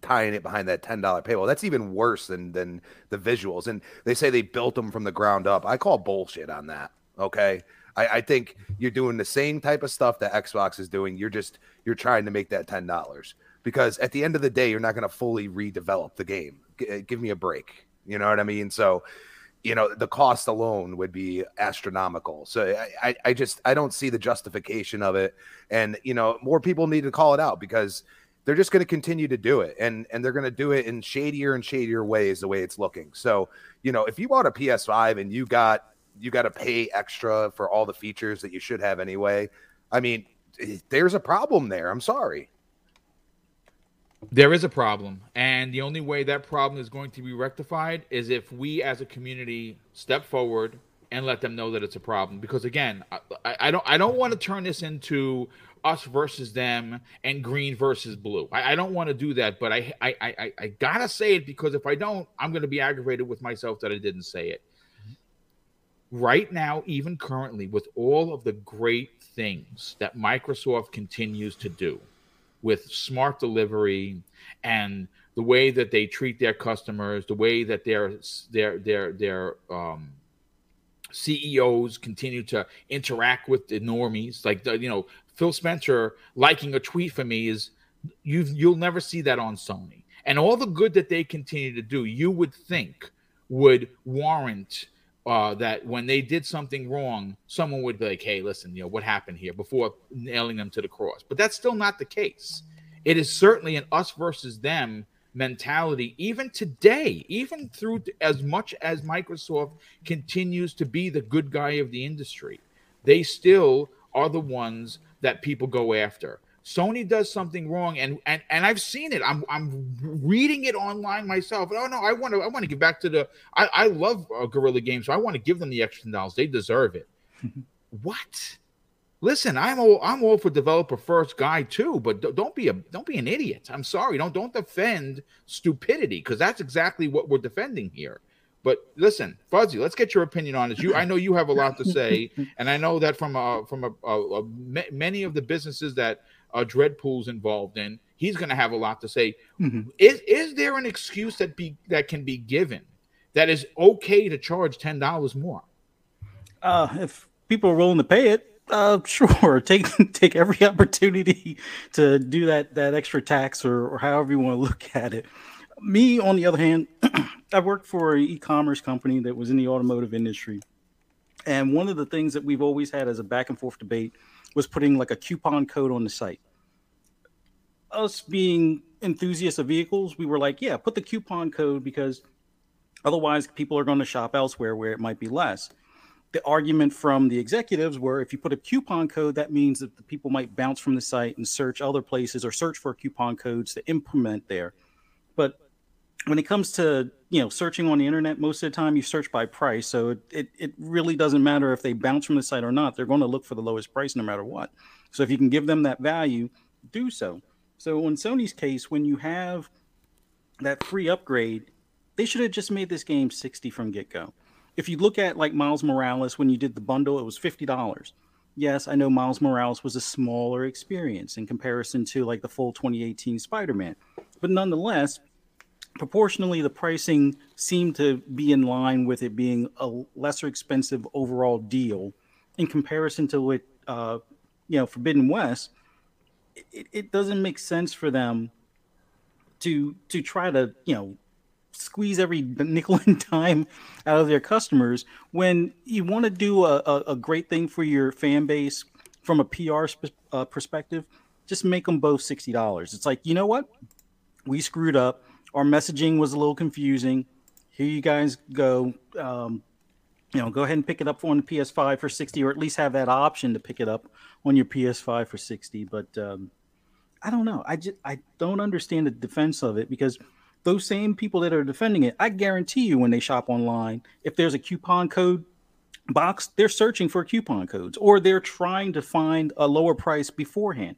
tying it behind that $10 paywall. That's even worse than the visuals. And they say they built them from the ground up. I call bullshit on that, okay? I think you're doing the same type of stuff that Xbox is doing. You're trying to make that $10, because at the end of the day, you're not going to fully redevelop the game. Give me a break. You know what I mean? So, you know, the cost alone would be astronomical. So I don't see the justification of it. And, you know, more people need to call it out, because they're just going to continue to do it. And they're going to do it in shadier and shadier ways, the way it's looking. So, you know, if you bought a PS5 and you got to pay extra for all the features that you should have anyway, I mean, there's a problem there. I'm sorry. There is a problem. And the only way that problem is going to be rectified is if we as a community step forward and let them know that it's a problem. Because again, I don't want to turn this into us versus them and green versus blue. I don't want to do that, but I gotta say it, because if I don't, I'm gonna be aggravated with myself that I didn't say it. Right now, even currently, with all of the great things that Microsoft continues to do with smart delivery and the way that they treat their customers, the way that their CEOs continue to interact with the normies, like Phil Spencer liking a tweet for me is you'll never see that on Sony. And all the good that they continue to do, you would think would warrant that when they did something wrong, someone would be like, hey, listen, what happened here, before nailing them to the cross. But that's still not the case. It is certainly an us versus them mentality, even today, even through as much as Microsoft continues to be the good guy of the industry. They still are the ones that people go after. Sony does something wrong, and I've seen it. I'm reading it online myself. Oh no, I want to give back to the. I love Guerrilla Games, so I want to give them the extra $1. They deserve it. What? Listen, I'm all for developer first guy too, but don't be an idiot. I'm sorry. Don't defend stupidity, because that's exactly what we're defending here. But listen, Fuzzy, let's get your opinion on this. I know you have a lot to say, and I know that from many of the businesses that Dreadpool's involved in, he's going to have a lot to say. Mm-hmm. Is there an excuse that can be given that is okay to charge $10 more? If people are willing to pay it, sure. Take every opportunity to do that extra tax, or however you want to look at it. Me, on the other hand, I worked for an e-commerce company that was in the automotive industry. And one of the things that we've always had as a back and forth debate was putting like a coupon code on the site. Us being enthusiasts of vehicles, we were like, yeah, put the coupon code, because otherwise people are going to shop elsewhere where it might be less. The argument from the executives were, if you put a coupon code, that means that the people might bounce from the site and search other places, or search for coupon codes to implement there. But when it comes to, searching on the internet, most of the time you search by price. So it really doesn't matter if they bounce from the site or not. They're going to look for the lowest price no matter what. So if you can give them that value, do so. So in Sony's case, when you have that free upgrade, they should have just made this game $60 from get-go. If you look at like Miles Morales, when you did the bundle, it was $50. Yes, I know Miles Morales was a smaller experience in comparison to like the full 2018 Spider-Man. But nonetheless, proportionally, the pricing seemed to be in line with it being a lesser expensive overall deal in comparison to what, Forbidden West. It doesn't make sense for them to try to, squeeze every nickel and dime out of their customers when you want to do a great thing for your fan base from a PR perspective. Just make them both $60. It's like, you know what? We screwed up. Our messaging was a little confusing. Here you guys go. Go ahead and pick it up on the PS5 for $60, or at least have that option to pick it up on your PS5 for $60. But I don't know. I don't understand the defense of it, because those same people that are defending it, I guarantee you, when they shop online, if there's a coupon code box, they're searching for coupon codes, or they're trying to find a lower price beforehand.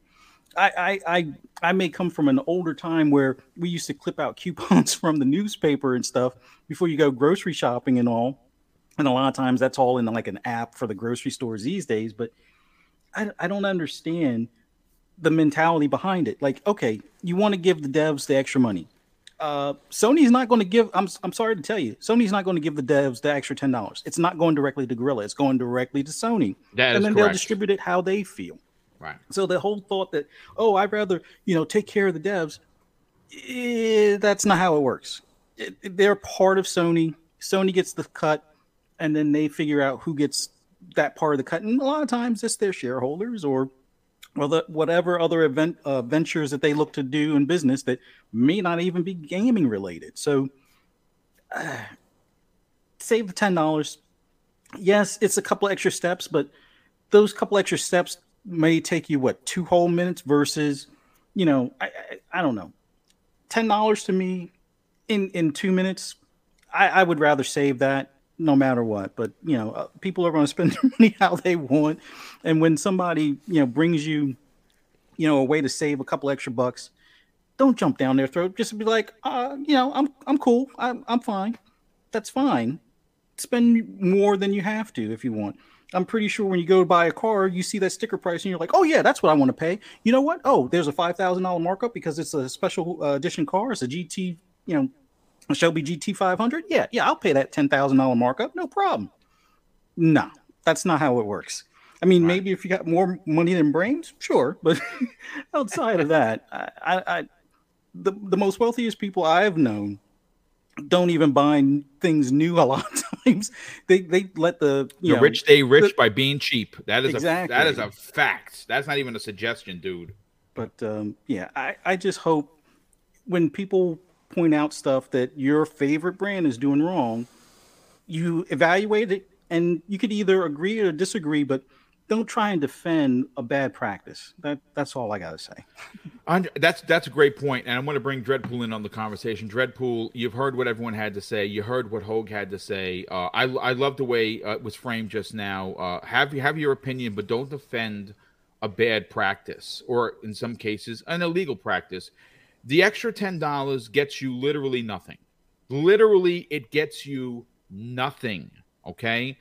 I may come from an older time where we used to clip out coupons from the newspaper and stuff before you go grocery shopping and all. And a lot of times that's all in like an app for the grocery stores these days. But I don't understand the mentality behind it. Like, okay, you want to give the devs the extra money. Sony's not going to give, I'm sorry to tell you, Sony's not going to give the devs the extra $10. It's not going directly to Guerrilla. It's going directly to Sony. That is correct. And then they'll distribute it how they feel. Right. So the whole thought that, oh, I'd rather, take care of the devs, that's not how it works. They're part of Sony. Sony gets the cut, and then they figure out who gets that part of the cut. And a lot of times it's their shareholders or whatever other ventures that they look to do in business that may not even be gaming related. So save the $10. Yes, it's a couple extra steps, but those couple extra steps may take you, 2 whole minutes versus, I don't know. $10 to me in 2 minutes, I would rather save that no matter what. But, people are going to spend their money how they want. And when somebody, brings you you know, a way to save a couple extra bucks, don't jump down their throat. Just be like, I'm cool. I'm fine. That's fine. Spend more than you have to if you want. I'm pretty sure when you go buy a car, you see that sticker price and you're like, oh, yeah, that's what I want to pay. You know what? Oh, there's a $5,000 markup because it's a special edition car. It's a GT, you know, a Shelby GT 500. Yeah, I'll pay that $10,000 markup. No problem. No, that's not how it works. I mean, maybe if you got more money than brains, sure. But outside of that, the most wealthiest people I've known don't even buy things new a lot of times. They let the rich stay rich by being cheap. That is exactly. That is a fact. That's not even a suggestion, dude. But I just hope when people point out stuff that your favorite brand is doing wrong, you evaluate it and you could either agree or disagree, but don't try and defend a bad practice. That's all I got to say. That's a great point, and I'm going to bring Dreadpool in on the conversation. Dreadpool, you've heard what everyone had to say. You heard what Hoeg had to say. I love the way it was framed just now. Have your opinion, but don't defend a bad practice or, in some cases, an illegal practice. The extra $10 gets you literally nothing. Literally, it gets you nothing, okay?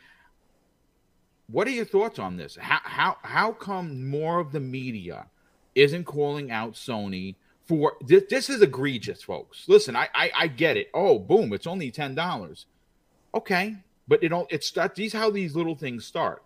What are your thoughts on this? How come more of the media isn't calling out Sony for this? This is egregious, folks. Listen, I get it. Oh, boom, it's only $10. Okay, but these how these little things start.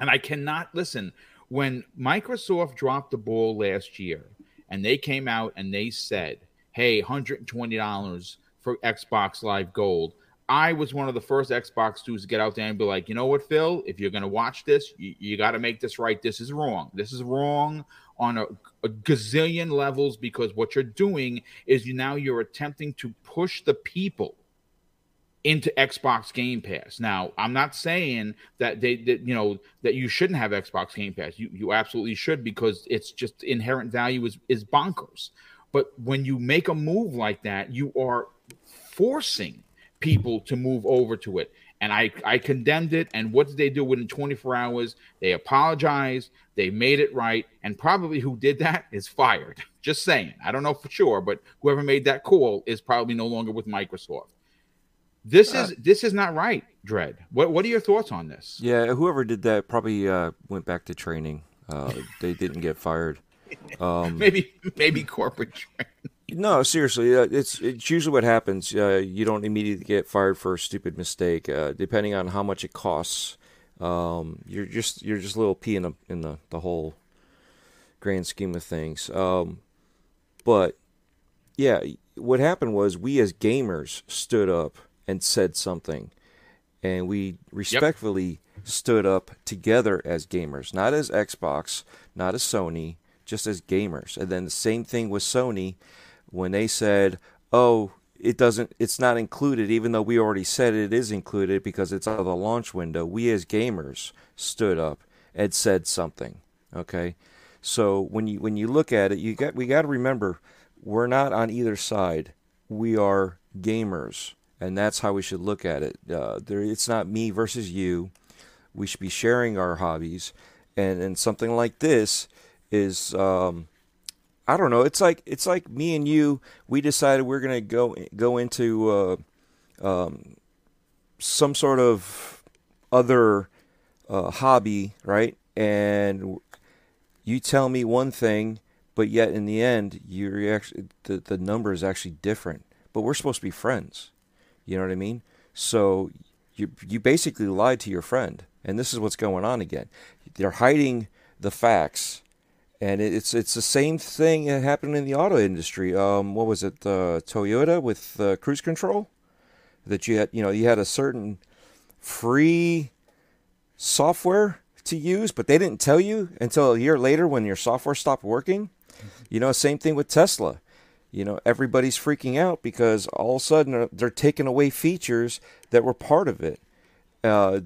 And I cannot listen when Microsoft dropped the ball last year and they came out and they said, "Hey, $120 for Xbox Live Gold." I was one of the first Xbox dudes to get out there and be like, you know what, Phil? If you're going to watch this, you got to make this right. This is wrong. This is wrong on a gazillion levels, because what you're doing is you're attempting to push the people into Xbox Game Pass. Now, I'm not saying that that you shouldn't have Xbox Game Pass. You absolutely should, because it's just inherent value is bonkers. But when you make a move like that, you are forcing people to move over to it, and I condemned it. And what did they do within 24 hours? They apologized, they made it right, and probably who did that is fired. Just saying, I don't know for sure, but whoever made that call is probably no longer with Microsoft. This is not right, Dredd. What are your thoughts on this? Yeah, whoever did that probably went back to training. They didn't get fired. Maybe corporate training. No, seriously, it's usually what happens. You don't immediately get fired for a stupid mistake, depending on how much it costs. You're just a little pea in the whole grand scheme of things. But yeah, what happened was we as gamers stood up and said something, and we respectfully stood up together as gamers, not as Xbox, not as Sony, just as gamers. And then the same thing with Sony. When they said, "Oh, it's not included," even though we already said it is included because it's out of the launch window, we as gamers stood up and said something. Okay, so when you look at it, we got to remember we're not on either side. We are gamers, and that's how we should look at it. It's not me versus you. We should be sharing our hobbies, and something like this is. I don't know. It's like me and you. We decided we're gonna go into some sort of other hobby, right? And you tell me one thing, but yet in the end, you're actually the number is actually different. But we're supposed to be friends. You know what I mean? So you basically lied to your friend, and this is what's going on again. They're hiding the facts. And it's the same thing that happened in the auto industry. What was it? Toyota with cruise control, that you had a certain free software to use, but they didn't tell you until a year later when your software stopped working. Same thing with Tesla. Everybody's freaking out because all of a sudden they're taking away features that were part of it for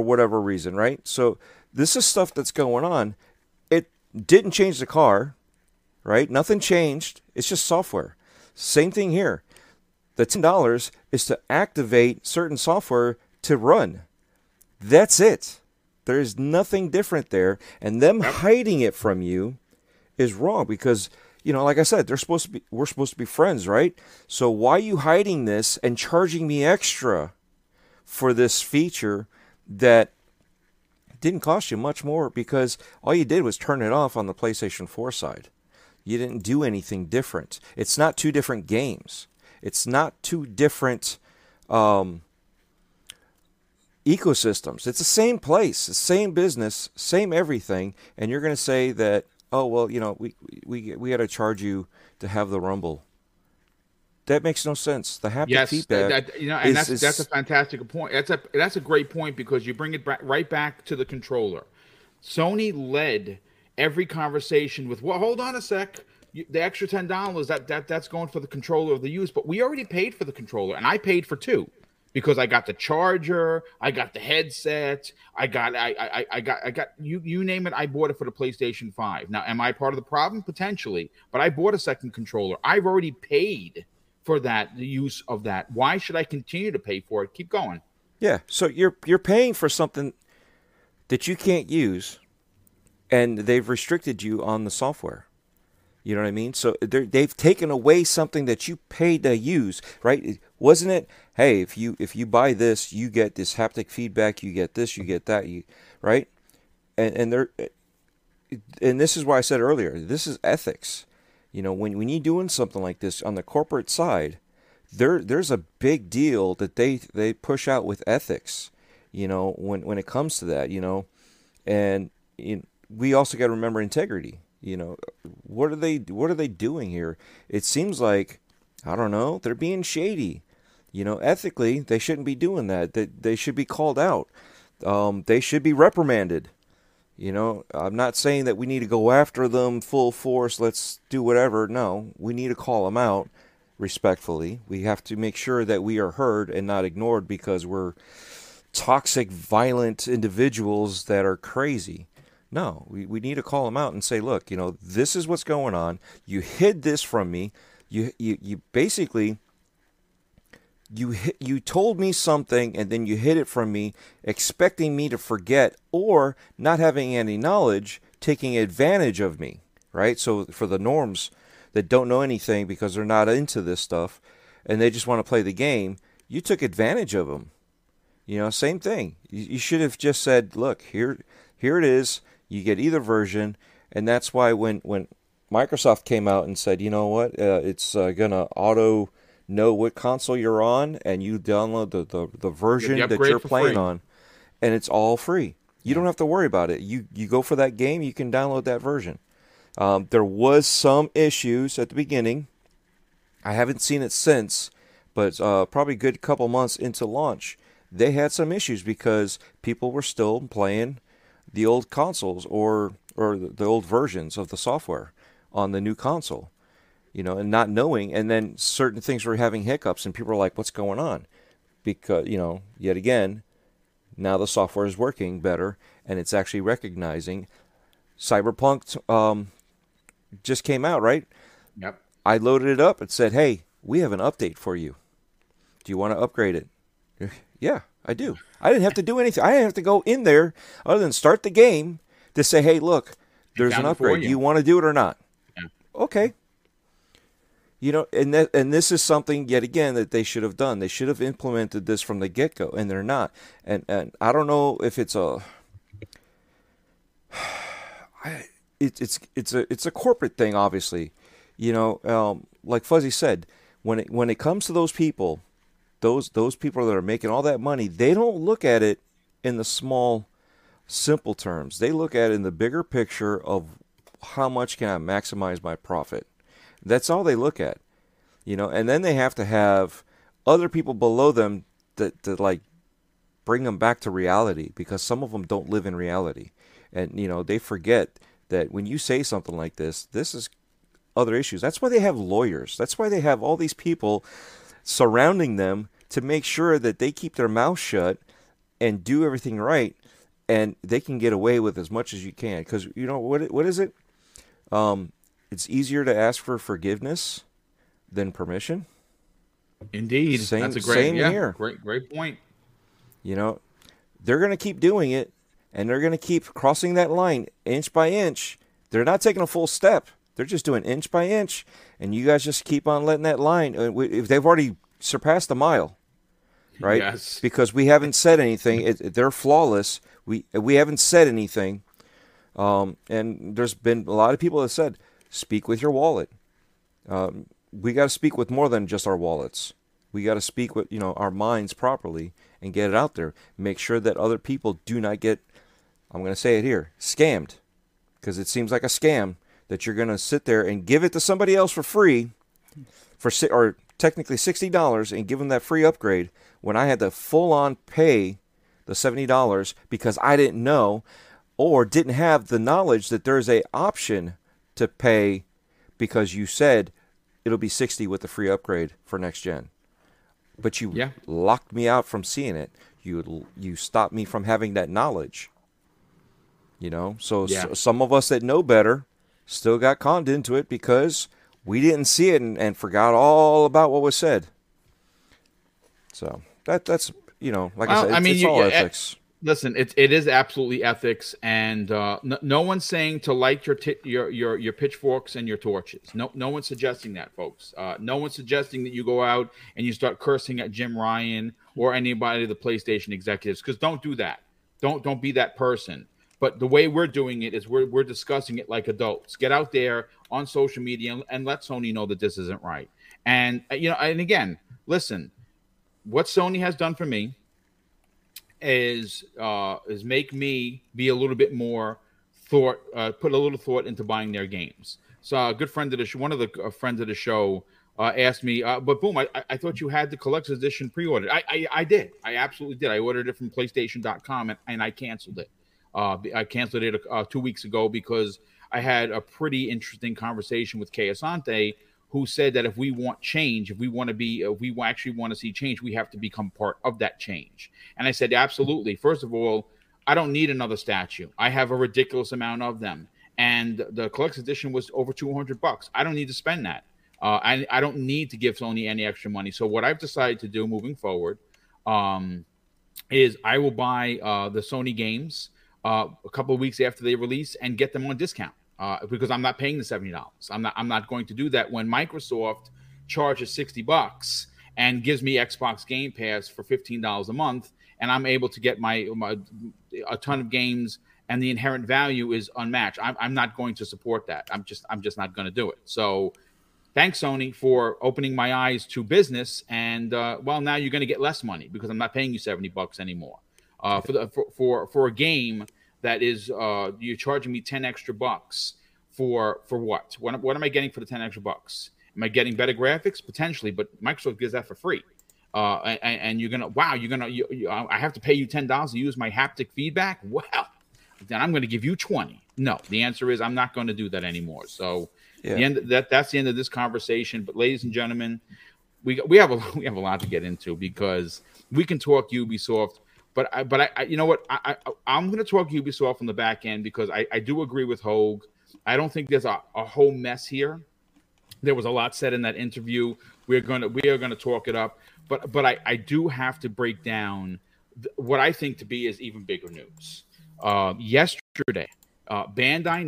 whatever reason, right? So this is stuff that's going on. Didn't change the car, right? Nothing changed. It's just software. Same thing here. The $10 is to activate certain software to run. That's it. There's nothing different there, and them hiding it from you is wrong because, you know, like I said, they're supposed to be, we're supposed to be friends, right? So why are you hiding this and charging me extra for this feature that didn't cost you much more because all you did was turn it off on the PlayStation 4 side. You didn't do anything different. It's not two different games. It's not two different ecosystems. It's the same place, the same business, same everything, and you're going to say that, oh, well, you know, we got to charge you to have the Rumble. That makes no sense. The happy feedback. That's a fantastic point. That's a great point because you bring it right back to the controller. Sony led every conversation with, well, hold on a sec. The extra $10 that's going for the controller of the use, but we already paid for the controller, and I paid for two. Because I got the charger, I got the headset, I got you name it, I bought it for the PlayStation 5. Now, am I part of the problem? Potentially, but I bought a second controller. I've already paid for that, the use of that. Why should I continue to pay for it? Keep going. Yeah, so you're paying for something that you can't use, and they've restricted you on the software. You know what I mean? So they've taken away something that you paid to use, right? Wasn't it, hey, if you buy this, you get this haptic feedback, you get this, you get that, right? And this is why I said earlier, this is ethics. You know, when you're doing something like this on the corporate side, there's a big deal that they push out with ethics. You know, when it comes to that, you know, and we also got to remember integrity. You know, what are they doing here? It seems like, I don't know, they're being shady. You know, ethically, they shouldn't be doing that. They should be called out. They should be reprimanded. You know, I'm not saying that we need to go after them full force. Let's do whatever. No, we need to call them out respectfully. We have to make sure that we are heard and not ignored because we're toxic, violent individuals that are crazy. No, we need to call them out and say, look, you know, this is what's going on. You hid this from me. You basically, you told me something and then you hid it from me, expecting me to forget or not having any knowledge, taking advantage of me, right? So for the norms that don't know anything because they're not into this stuff and they just want to play the game, you took advantage of them. You know, same thing. You should have just said, look, here it is. You get either version, and that's why when Microsoft came out and said, you know what, it's going to auto-know what console you're on, and you download the version that you're playing on, and it's all free. You don't have to worry about it. You go for that game, you can download that version. There was some issues at the beginning. I haven't seen it since, but probably a good couple months into launch, they had some issues because people were still playing the old consoles or the old versions of the software on the new console, you know, and not knowing. And then certain things were having hiccups, and people were like, what's going on? Because, you know, yet again, now the software is working better, and it's actually recognizing. Cyberpunk just came out, right? Yep. I loaded it up and said, hey, we have an update for you. Do you want to upgrade it? Yeah, I do. I didn't have to do anything. I didn't have to go in there other than start the game to say, hey, look, there's an upgrade. Do you want to do it or not? Yeah. Okay. You know, and this is something, yet again, that they should have done. They should have implemented this from the get-go, and they're not. And I don't know if it's a corporate thing, obviously. You know, like Fuzzy said, when it comes to those people, those people that are making all that money, they don't look at it in the small, simple terms. They look at it in the bigger picture of how much can I maximize my profit. That's all they look at, you know. And then they have to have other people below them that like bring them back to reality, because some of them don't live in reality, and you know they forget that when you say something like this, this is other issues. That's why they have lawyers. That's why they have all these people surrounding them, to make sure that they keep their mouth shut and do everything right, and they can get away with as much as you can. Because, you know, what is it? It's easier to ask for forgiveness than permission. Indeed. That's a great point. You know, they're going to keep doing it, And they're going to keep crossing that line inch by inch. They're not taking a full step. They're just doing inch by inch. And you guys just keep on letting that line. They've already surpassed a mile, right? Yes. Because we haven't said anything. They're flawless. We haven't said anything. And there's been a lot of people that said, speak with your wallet. We got to speak with more than just our wallets. We got to speak with, our minds properly and get it out there. Make sure that other people do not get, I'm going to say it here, scammed. Because it seems like a scam that you're going to sit there and give it to somebody else for free, or technically $60, and give them that free upgrade when I had to full-on pay the $70 because I didn't know or didn't have the knowledge that there's an option to pay because you said it'll be $60 with the free upgrade for next gen. But you locked me out from seeing it. You stopped me from having that knowledge. So some of us that know better still got conned into it because we didn't see it and forgot all about what was said. So that's it's all ethics. Listen, it is absolutely ethics, and no one's saying to light your pitchforks and your torches. No one's suggesting that, folks. No one's suggesting that you go out and you start cursing at Jim Ryan or anybody of the PlayStation executives, because don't do that. Don't be that person. But the way we're doing it is we're discussing it like adults. Get out there on social media and let Sony know that this isn't right. And and again, listen, what Sony has done for me is make me be a little bit more thought, put a little thought into buying their games. So a good friend of the show, one of the friends of the show, asked me, but boom, I thought you had the collector's edition pre-ordered. I did. I absolutely did. I ordered it from PlayStation.com and I canceled it. I canceled it 2 weeks ago because I had a pretty interesting conversation with Kay Asante, who said that if we want change, if we actually want to see change, we have to become part of that change. And I said, absolutely. First of all, I don't need another statue. I have a ridiculous amount of them. And the collector's edition was over $200. I don't need to spend that. I don't need to give Sony any extra money. So what I've decided to do moving forward is I will buy the Sony games a couple of weeks after they release and get them on discount. Because I'm not paying the $70. I'm not going to do that when Microsoft charges $60 and gives me Xbox Game Pass for $15 a month, and I'm able to get my a ton of games, and the inherent value is unmatched. I'm not going to support that. I'm just not going to do it. So, thanks Sony for opening my eyes to business, and now you're going to get less money because I'm not paying you $70 anymore for a game. That is, you're charging me $10 extra for what? What am I getting for the $10 extra? Am I getting better graphics? Potentially, but Microsoft gives that for free. And you're gonna, I have to pay you $10 to use my haptic feedback? Wow, then I'm gonna give you $20. No, the answer is I'm not gonna do that anymore. So that's the end of this conversation. But ladies and gentlemen, we have a lot to get into because we can talk Ubisoft. But I you know what? I'm going to talk Ubisoft on the back end because I do agree with Hoeg. I don't think there's a whole mess here. There was a lot said in that interview. We are gonna talk it up. But I do have to break down what I think to be is even bigger news. Yesterday, Bandai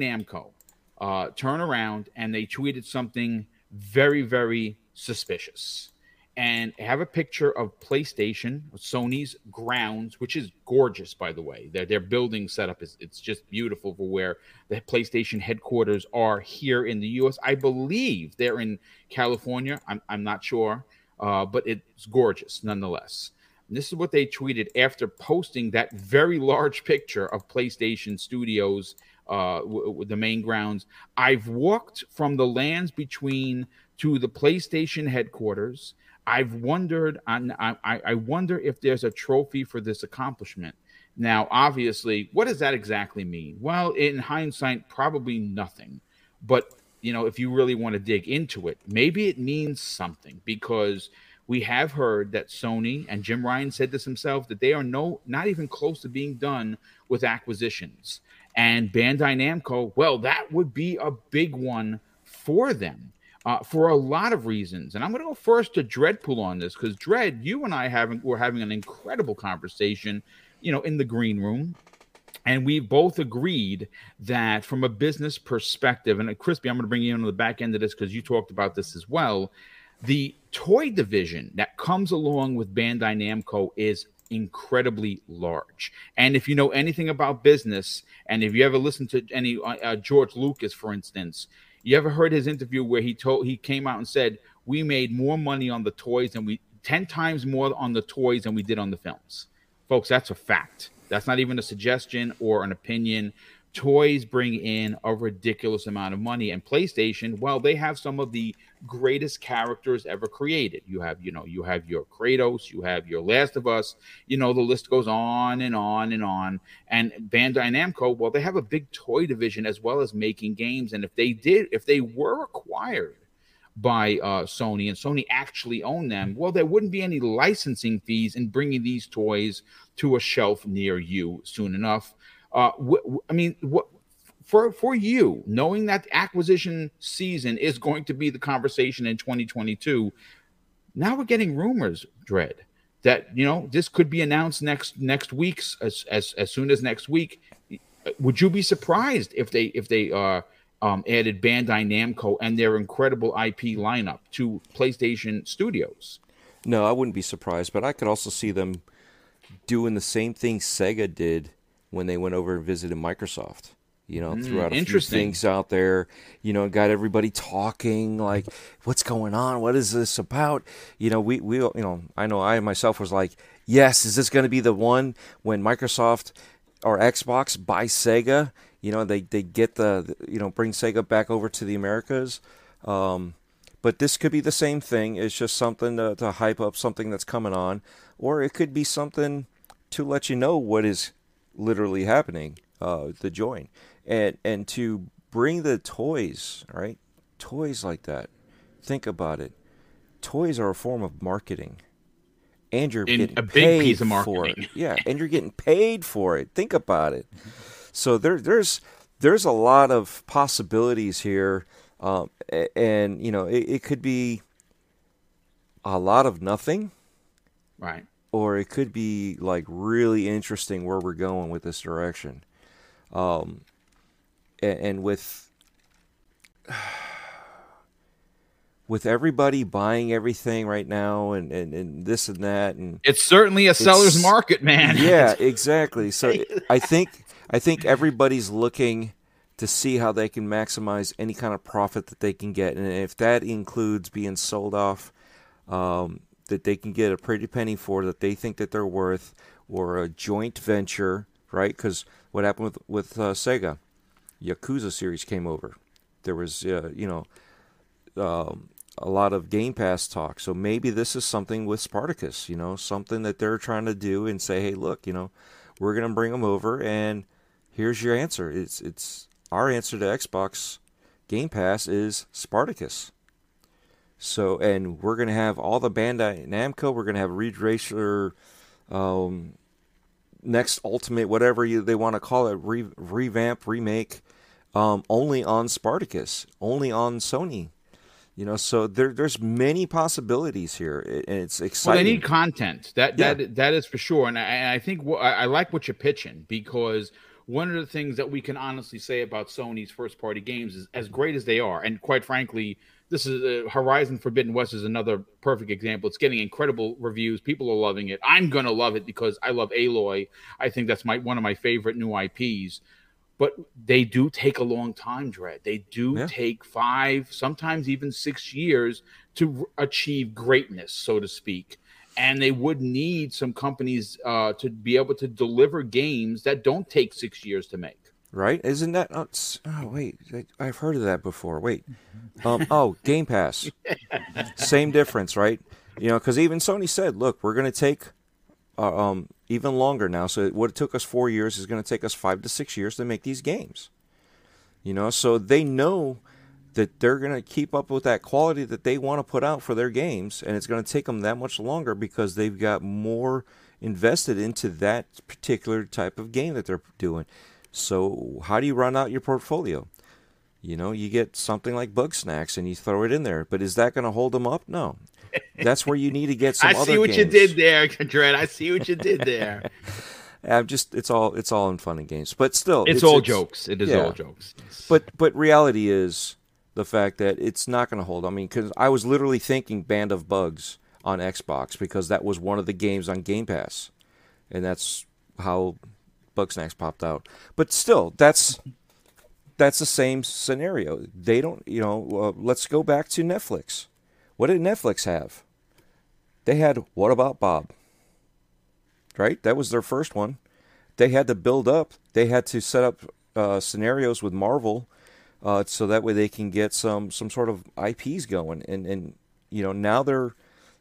Namco turned around and they tweeted something very, very suspicious. And have a picture of PlayStation, Sony's grounds, which is gorgeous, by the way. Their building setup it's just beautiful for where the PlayStation headquarters are here in the U.S. I believe they're in California. I'm not sure, but it's gorgeous nonetheless. And this is what they tweeted after posting that very large picture of PlayStation Studios, the main grounds. I've walked from the lands between to the PlayStation headquarters. I've wondered, I wonder if there's a trophy for this accomplishment. Now, obviously, what does that exactly mean? Well, in hindsight, probably nothing. But, if you really want to dig into it, maybe it means something because we have heard that Sony, and Jim Ryan said this himself, that they are not even close to being done with acquisitions. And Bandai Namco, well, that would be a big one for them. For a lot of reasons. And I'm going to go first to Dreadpool on this because, Dread, you and I were having an incredible conversation, in the green room. And we both agreed that from a business perspective, and Crispy, I'm going to bring you into the back end of this because you talked about this as well. The toy division that comes along with Bandai Namco is incredibly large. And if you know anything about business, and if you ever listened to any George Lucas, for instance, you ever heard his interview where he came out and said, we made more money on the toys than 10 times more on the toys than we did on the films. Folks, that's a fact. That's not even a suggestion or an opinion. Toys bring in a ridiculous amount of money. And PlayStation, well, they have some of the greatest characters ever created. You have your Kratos, you have your Last of Us. You know, the list goes on and on and on. And Bandai Namco, well, they have a big toy division as well as making games. And if they were acquired by Sony, and Sony actually owned them, well, there wouldn't be any licensing fees in bringing these toys to a shelf near you soon enough. For you, knowing that the acquisition season is going to be the conversation in 2022, now we're getting rumors, Dredd, that this could be announced next week's as soon as next week. Would you be surprised if they added Bandai Namco and their incredible IP lineup to PlayStation Studios? No, I wouldn't be surprised, but I could also see them doing the same thing Sega did when they went over and visited Microsoft. Threw out a few things out there, got everybody talking, like, what's going on? What is this about? I know I myself was like, yes, is this going to be the one when Microsoft or Xbox buy Sega? They get bring Sega back over to the Americas. But this could be the same thing. It's just something to hype up something that's coming on. Or it could be something to let you know what is literally happening, the join. And to bring the toys, right? Toys like that. Think about it. Toys are a form of marketing. And you're getting paid for it. Yeah, and you're getting paid for it. Think about it. So there's a lot of possibilities here, and it could be a lot of nothing, right? Or it could be like really interesting where we're going with this direction, and with everybody buying everything right now, and this and that, and it's certainly a seller's market, man. Yeah, exactly. So I think everybody's looking to see how they can maximize any kind of profit that they can get. And if that includes being sold off, that they can get a pretty penny for that they think that they're worth, or a joint venture, right? Because what happened with Sega, Yakuza series came over. There was, a lot of Game Pass talk. So maybe this is something with Spartacus, something that they're trying to do and say, hey, look, we're going to bring them over, and here's your answer. It's our answer to Xbox Game Pass is Spartacus. So, and we're going to have all the Bandai Namco. We're going to have Ridge Racer, Next Ultimate, whatever they want to call it, revamp, remake, only on Spartacus, only on Sony. So there's many possibilities here, and it's exciting. Well, they need content. That is for sure. And I think I like what you're pitching, because one of the things that we can honestly say about Sony's first-party games is, as great as they are, and quite frankly, this is Horizon Forbidden West is another perfect example. It's getting incredible reviews. People are loving it. I'm going to love it because I love Aloy. I think that's one of my favorite new IPs. But they do take a long time, Dredd. They do take 5, sometimes even 6 years to achieve greatness, so to speak. And they would need some companies to be able to deliver games that don't take 6 years to make. Right? Isn't that... Oh, wait. I've heard of that before. Wait. Game Pass. Same difference, right? Because even Sony said, look, we're going to take... even longer now. So what took us 4 years is going to take us 5 to 6 years to make these games. So they know that they're going to keep up with that quality that they want to put out for their games, and it's going to take them that much longer because they've got more invested into that particular type of game that they're doing. So how do you run out your portfolio? You get something like Bugsnax and you throw it in there, but is that going to hold them up? No. That's where you need to get some other games. I see what you did there, Dredd. It's all in fun and games, but still, it's all jokes. It is all jokes. But reality is the fact that it's not going to hold. I mean, because I was literally thinking Band of Bugs on Xbox because that was one of the games on Game Pass, and that's how Bugsnax popped out. But still, that's the same scenario. They don't, let's go back to Netflix. What did Netflix have? They had What About Bob? Right? That was their first one. They had to build up. They had to set up scenarios with Marvel so that way they can get some sort of IPs going. And now they're,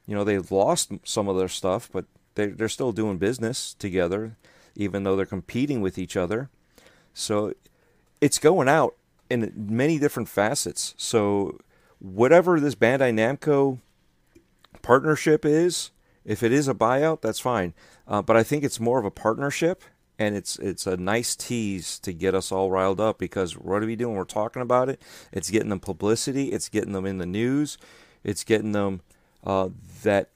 they've lost some of their stuff, but they're still doing business together, even though they're competing with each other. So it's going out in many different facets. So whatever this Bandai Namco partnership is, if it is a buyout, that's fine. But I think it's more of a partnership, and it's a nice tease to get us all riled up because what are we doing? We're talking about it. It's getting them publicity. It's getting them in the news. It's getting them that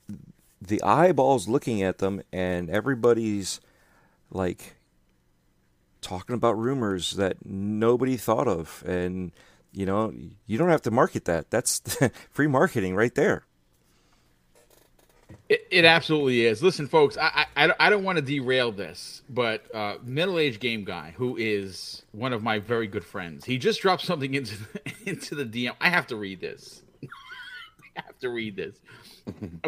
the eyeballs looking at them, and everybody's like talking about rumors that nobody thought of. And, you don't have to market that. That's free marketing right there. It absolutely is. Listen, folks, I don't want to derail this, but middle-aged game guy, who is one of my very good friends, he just dropped something into the DM. I have to read this.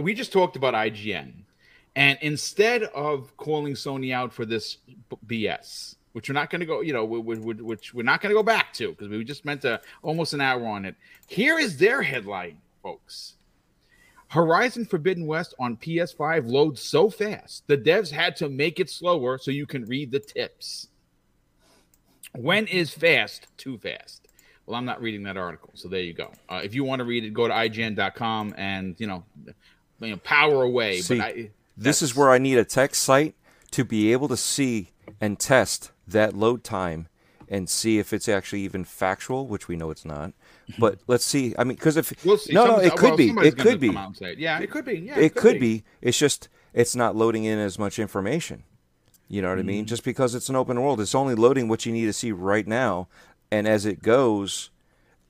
We just talked about IGN, and instead of calling Sony out for this BS, which we're not going to go, which we're not going to go back to because we just spent almost an hour on it. Here is their headline, folks. Horizon Forbidden West on PS5 loads so fast, the devs had to make it slower so you can read the tips. When is fast too fast? Well, I'm not reading that article, so there you go. If you want to read it, go to IGN.com and, power away. See, this is where I need a tech site to be able to see and test that load time and see if it's actually even factual, which we know it's not. But let's see. I mean, because if we'll see. It could be. It's just it's not loading in as much information. You know what I mean? Just because it's an open world, it's only loading what you need to see right now, and as it goes,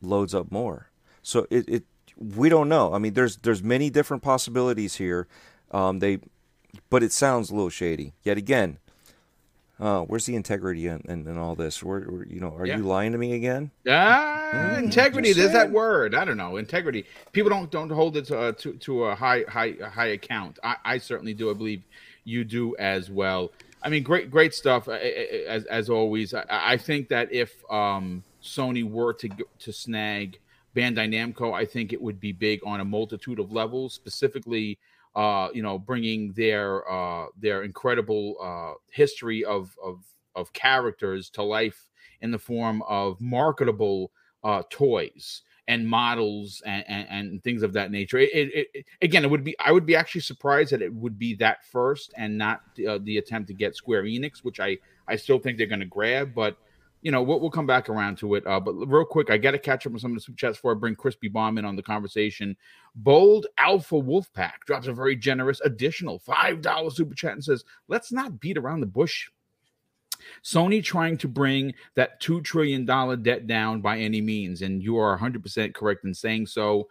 loads up more. So it we don't know. I mean, there's many different possibilities here. But it sounds a little shady. Yet again, where's the integrity in all this? Are you lying to me again? Integrity. There's that word. I don't know. Integrity. People don't hold it to a high account. I certainly do. I believe you do as well. I mean, great stuff as always. I think that if Sony were to snag Bandai Namco, I think it would be big on a multitude of levels, specifically. Bringing their incredible history of characters to life in the form of marketable toys and models and things of that nature. I would be actually surprised that it would be that first and not the attempt to get Square Enix, which I still think they're going to grab, but. We'll come back around to it. But real quick, I got to catch up on some of the super chats before I bring Crispy Bomb in on the conversation. Bold Alpha Wolfpack drops a very generous additional $5 super chat and says, let's not beat around the bush. Sony trying to bring that $2 trillion debt down by any means, and you are 100% correct in saying so.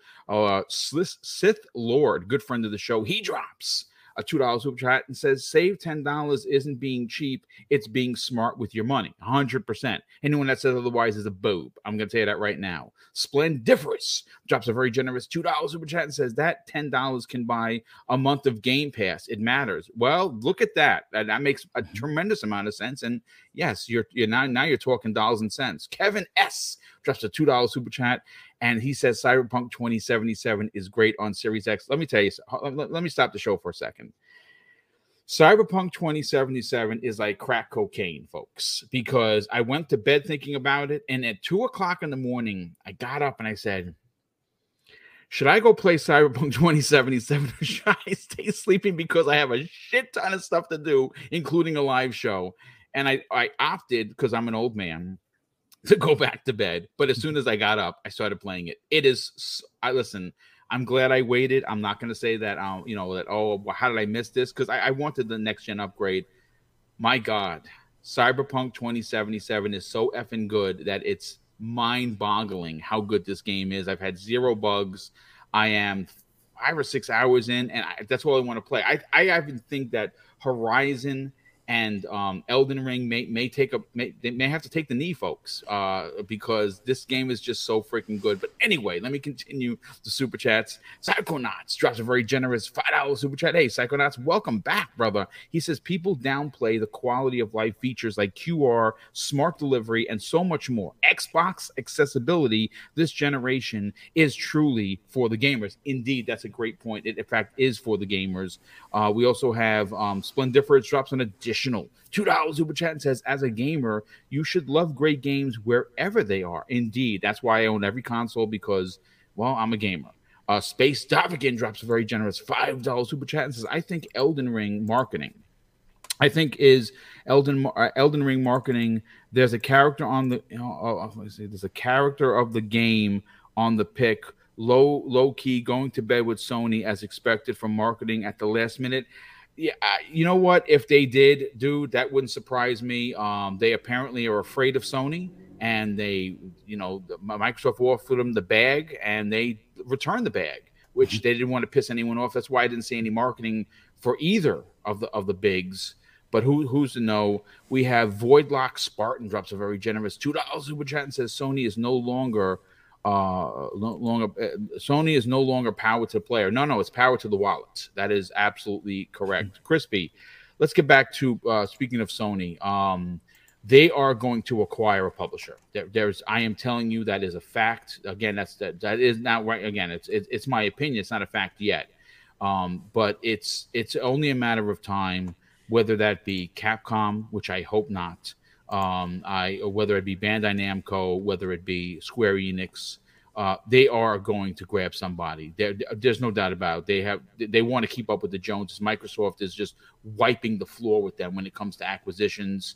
Sith Lord, good friend of the show, he drops a $2 super chat and says, save $10 isn't being cheap. It's being smart with your money. 100%. Anyone that says otherwise is a boob. I'm going to tell you that right now. Splendiferous drops a very generous $2 super chat and says that $10 can buy a month of Game Pass. It matters. Well, look at that. That makes a tremendous amount of sense. And yes, you're now you're talking dollars and cents. Kevin S. drops a $2 super chat. And he says Cyberpunk 2077 is great on Series X. Let me tell you. Let me stop the show for a second. Cyberpunk 2077 is like crack cocaine, folks, because I went to bed thinking about it. And at 2 o'clock in the morning, I got up and I said, should I go play Cyberpunk 2077 or should I stay sleeping because I have a shit ton of stuff to do, including a live show? And I opted, because I'm an old man, to go back to bed. But as soon as I got up, I started playing it. It is, listen, I'm glad I waited. I'm not going to say that, how did I miss this? Because I wanted the next gen upgrade. my God, Cyberpunk 2077 is so effing good that it's mind-boggling how good this game is. I've had zero bugs. I am 5 or 6 hours in, and that's all I want to play. I even think that Horizon and Elden Ring may have to take the knee, folks, because this game is just so freaking good. But anyway, let me continue the super chats. Psychonauts drops a very generous $5 super chat. Hey, Psychonauts, welcome back, brother. He says people downplay the quality of life features like QR, smart delivery, and so much more. Xbox accessibility this generation is truly for the gamers. Indeed, that's a great point. It, in fact, is for the gamers. We also have Splendiferous drops an additional $2 super chat and says, as a gamer, you should love great games wherever they are. Indeed, that's why I own every console, because, well, I'm a gamer. Space Dovigan drops a very generous $5 super chat and says, Elden Ring marketing. There's a character there's a character of the game on the pick. Low key going to bed with Sony as expected from marketing at the last minute. Yeah, you know what? If they did, dude, that wouldn't surprise me. They apparently are afraid of Sony, and they, Microsoft offered them the bag, and they returned the bag, which they didn't want to piss anyone off. That's why I didn't see any marketing for either of the bigs. But who's to know? We have Voidlock Spartan drops a very generous $2 super chat and says Sony is no longer power to the player. No, it's power to the wallets. That is absolutely correct. Crispy, let's get back to speaking of Sony. They are going to acquire a publisher. I am telling you that is a fact. Again, that is not right. Again, it's my opinion. It's not a fact yet, but it's only a matter of time. Whether that be Capcom, which I hope not. Whether it be Bandai Namco, whether it be Square Enix, they are going to grab somebody. There's no doubt about it. They want to keep up with the Joneses. Microsoft is just wiping the floor with them when it comes to acquisitions.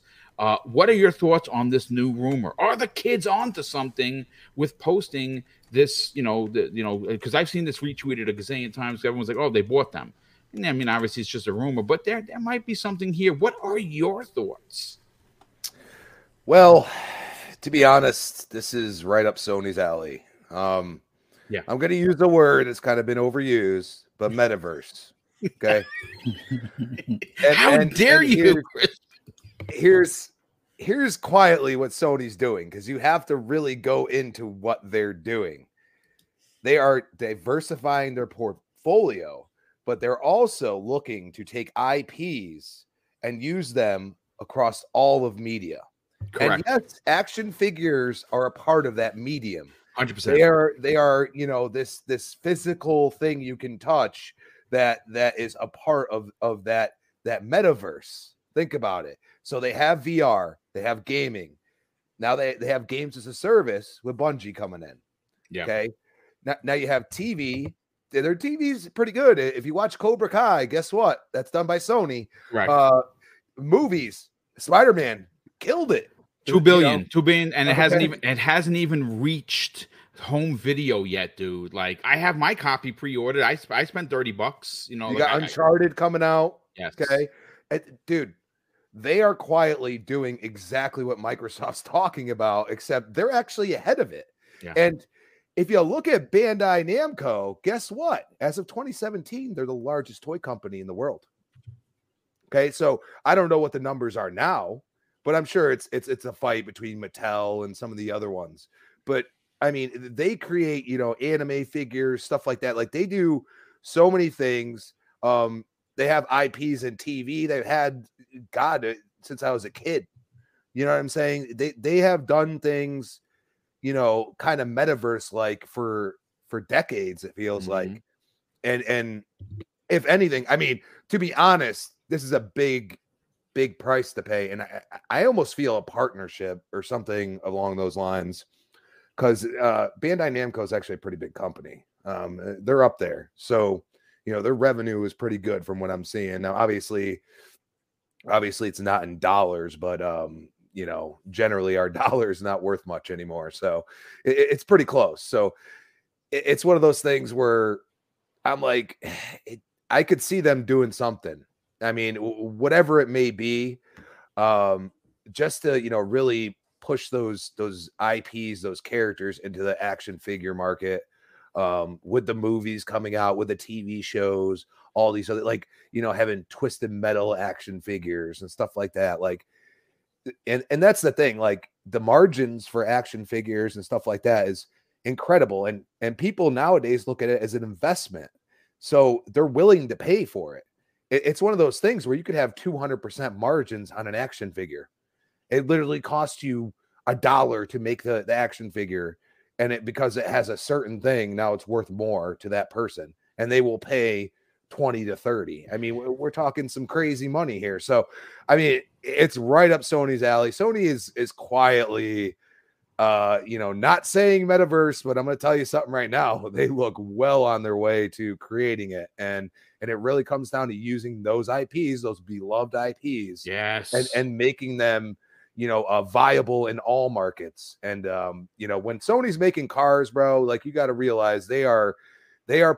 What are your thoughts on this new rumor? Are the kids onto something with posting this? Because I've seen this retweeted a gazillion times. Everyone's like, "Oh, they bought them." And I mean, obviously, it's just a rumor, but there might be something here. What are your thoughts? Well, to be honest, this is right up Sony's alley. I'm going to use the word that's kind of been overused, but metaverse. Okay. How dare you? Here's quietly what Sony's doing, because you have to really go into what they're doing. They are diversifying their portfolio, but they're also looking to take IPs and use them across all of media. Correct. And yes, action figures are a part of that medium. 100%. They are, this physical thing you can touch that is a part of that metaverse. Think about it. So they have VR, they have gaming. Now they have games as a service with Bungie coming in. Yeah. Okay. Now you have TV. Their TV's pretty good. If you watch Cobra Kai, guess what? That's done by Sony. Right. Movies, Spider-Man killed it. 2 billion, and it hasn't even reached home video yet, dude. Like, I have my copy pre-ordered. I spent $30. You got Uncharted coming out. Yes. Okay, dude, they are quietly doing exactly what Microsoft's talking about, except they're actually ahead of it. Yeah. And if you look at Bandai Namco, guess what? As of 2017, they're the largest toy company in the world. Okay, so I don't know what the numbers are now. But I'm sure it's a fight between Mattel and some of the other ones. But I mean, they create, anime figures, stuff like that. Like, they do so many things. They have IPs and TV. They've had, God, since I was a kid. You know what I'm saying? They have done things, kind of metaverse like for decades, it feels like. And if anything, I mean, to be honest, this is a big price to pay, and I almost feel a partnership or something along those lines, because Bandai Namco is actually a pretty big company. They're up there, so their revenue is pretty good from what I'm seeing now. Obviously it's not in dollars, but generally our dollar is not worth much anymore, so it's pretty close. So it's one of those things where I'm like, I could see them doing something. I mean, whatever it may be, just to, you know, really push those IPs, those characters into the action figure market, with the movies coming out, with the TV shows, all these other, like, you know, having Twisted Metal action figures and stuff like that. Like, and that's the thing, like the margins for action figures and stuff like that is incredible. And people nowadays look at it as an investment. So they're willing to pay for it. It's one of those things where you could have 200% margins on an action figure. It literally costs you $1 to make the action figure. And it, because it has a certain thing, now it's worth more to that person. And they will pay 20 to 30. I mean, we're talking some crazy money here. So, I mean, it's right up Sony's alley. Sony is quietly, you know, not saying metaverse, but I'm going to tell you something right now. They look well on their way to creating it. And it really comes down to using those IPs, those beloved IPs. Yes. And making them, you know, viable in all markets. And, you know, when Sony's making cars, bro, like, you got to realize they are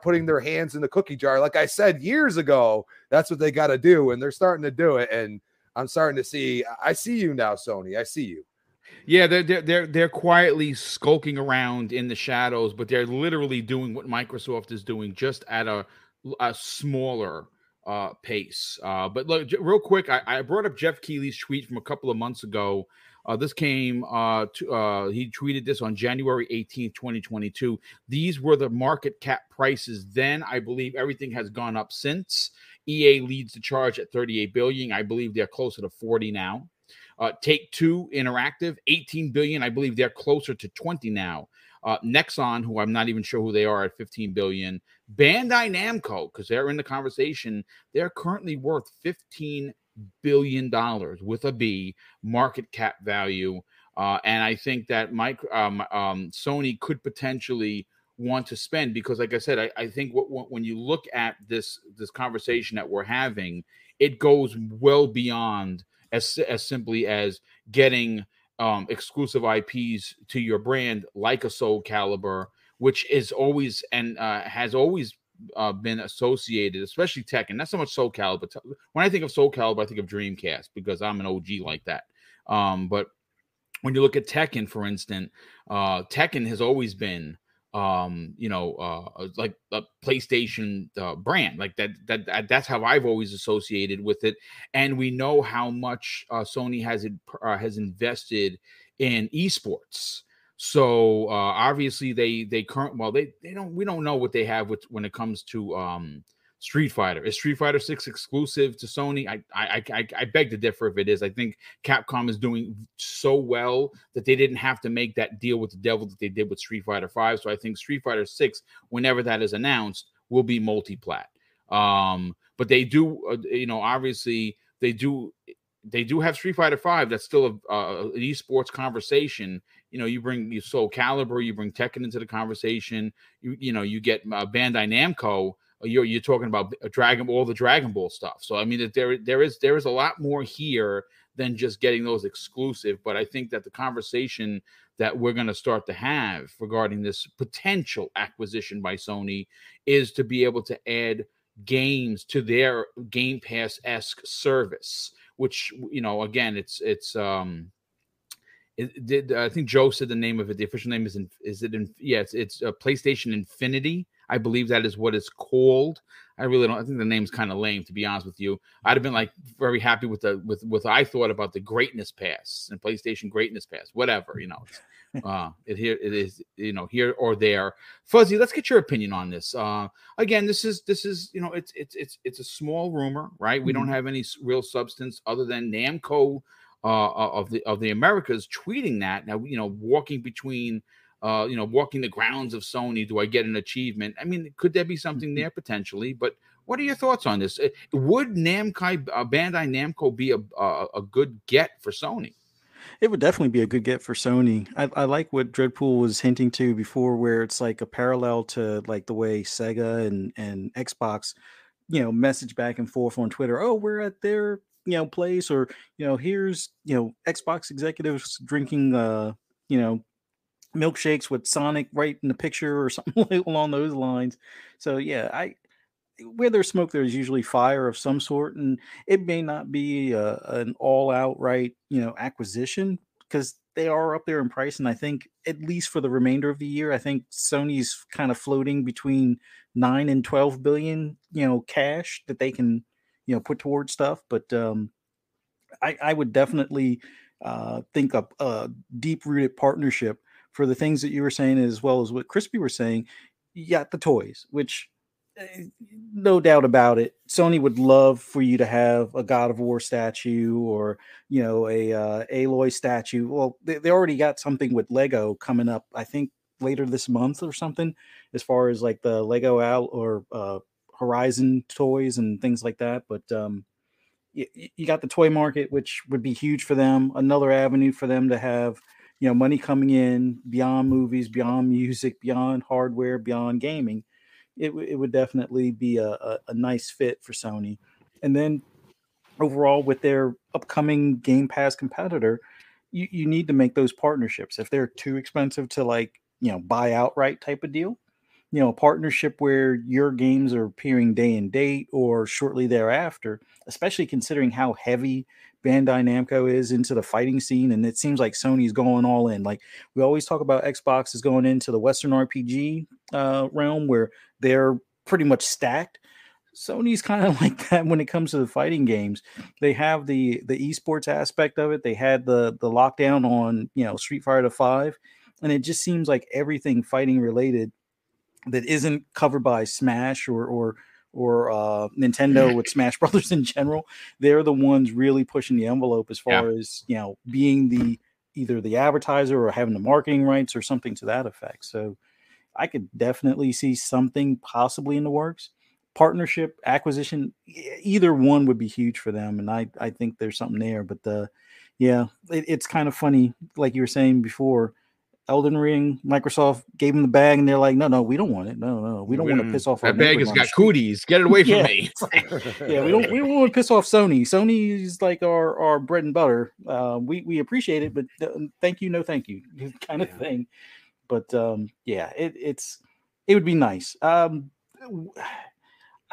putting their hands in the cookie jar. Like I said years ago, that's what they got to do. And they're starting to do it. And I'm starting to see, I see you now, Sony. I see you. Yeah, they're quietly skulking around in the shadows, but they're literally doing what Microsoft is doing, just at a smaller pace. But look, real quick, I brought up Jeff Keighley's tweet from a couple of months ago. This came, he tweeted this on January 18th, 2022. These were the market cap prices then. I believe everything has gone up since. EA leads the charge at $38 billion. I believe they're closer to $40 now. Take-Two Interactive, $18 billion. I believe they're closer to $20 now. Nexon, who I'm not even sure who they are, at $15 billion. Bandai Namco, because they're in the conversation, they're currently worth $15 billion with a B, market cap value. And I think that Sony could potentially want to spend, because, like I said, I think when you look at this conversation that we're having, it goes well beyond as simply as getting exclusive IPs to your brand, like a Soul Calibur, which is always and has always been associated, especially Tekken. Not so much Soul Calibur. When I think of Soul Calibur, I think of Dreamcast, because I'm an OG like that. But when you look at Tekken, for instance, Tekken has always been, you know, like a PlayStation brand, like that's how I've always associated with it. And we know how much Sony has invested in esports. So obviously we don't know what they have when it comes to Street Fighter. Is Street Fighter 6 exclusive to Sony? I beg to differ if it is. I think Capcom is doing so well that they didn't have to make that deal with the devil that they did with Street Fighter 5. So I think Street Fighter 6, whenever that is announced, will be multi-plat. But they do, you know, obviously they do have Street Fighter 5. That's still an esports conversation. You know, you bring your Soul Calibur, you bring Tekken into the conversation. You know, you get Bandai Namco. You're talking about all the Dragon Ball stuff. So I mean, there is a lot more here than just getting those exclusive. But I think that the conversation that we're going to start to have regarding this potential acquisition by Sony is to be able to add games to their Game Pass-esque service, which, you know, again, I think Joe said the name of it. The official name is PlayStation Infinity. I believe that is what it's called. I think the name's kind of lame, to be honest with you. I'd have been like very happy with I thought about the Greatness Pass and PlayStation Greatness Pass, whatever, you know. It is, you know, here or there. Fuzzy, let's get your opinion on this. Again, this is, you know, it's a small rumor, right? We don't have any real substance other than Namco of the Americas tweeting that. Now, you know, walking the grounds of Sony, do I get an achievement? I mean, could there be something there potentially? But what are your thoughts on this? Would Bandai Namco be a good get for Sony? It would definitely be a good get for Sony. I like what Dreadpool was hinting to before, where it's like a parallel to like the way Sega and Xbox, you know, message back and forth on Twitter. Oh, we're at their, you know, place, or, you know, here's, you know, Xbox executives drinking, you know, milkshakes with Sonic right in the picture or something along those lines. So yeah, I where there's smoke, there's usually fire of some sort, and it may not be an all-outright, acquisition, because they are up there in price. And I think at least for the remainder of the year, I think Sony's kind of floating between 9 and 12 billion, cash that they can, put towards stuff. But I would definitely think up a deep-rooted partnership for the things that you were saying, as well as what Crispy were saying. You got the toys, which, no doubt about it, Sony would love for you to have a God of War statue or, a Aloy statue. Well, they already got something with Lego coming up, I think, later this month or something, as far as like the Lego Al or Horizon toys and things like that. But you got the toy market, which would be huge for them. Another avenue for them to have, money coming in beyond movies, beyond music, beyond hardware, beyond gaming. It would definitely be a nice fit for Sony. And then overall, with their upcoming Game Pass competitor, you need to make those partnerships. If they're too expensive to buy outright type of deal, a partnership where your games are appearing day and date or shortly thereafter, especially considering how heavy Bandai Namco is into the fighting scene. And it seems like Sony's going all in. Like we always talk about, Xbox is going into the Western RPG realm where they're pretty much stacked. Sony's kind of like that when it comes to the fighting games. They have the esports aspect of it. They had the lockdown on, Street Fighter 5. And it just seems like everything fighting related that isn't covered by Smash or Nintendo with Smash Brothers in general, they're the ones really pushing the envelope as far as, being either the advertiser or having the marketing rights or something to that effect. So I could definitely see something possibly in the works. Partnership, acquisition, either one would be huge for them. And I think there's something there, but it's kind of funny. Like you were saying before, Elden Ring, Microsoft gave them the bag, and they're like, "No, we don't want it. No, we don't want to piss off." That bag has got cooties. Get it away from me. We don't want to piss off Sony. Sony's like our bread and butter. We appreciate it, but thank you, no thank you, kind of thing. But it would be nice. I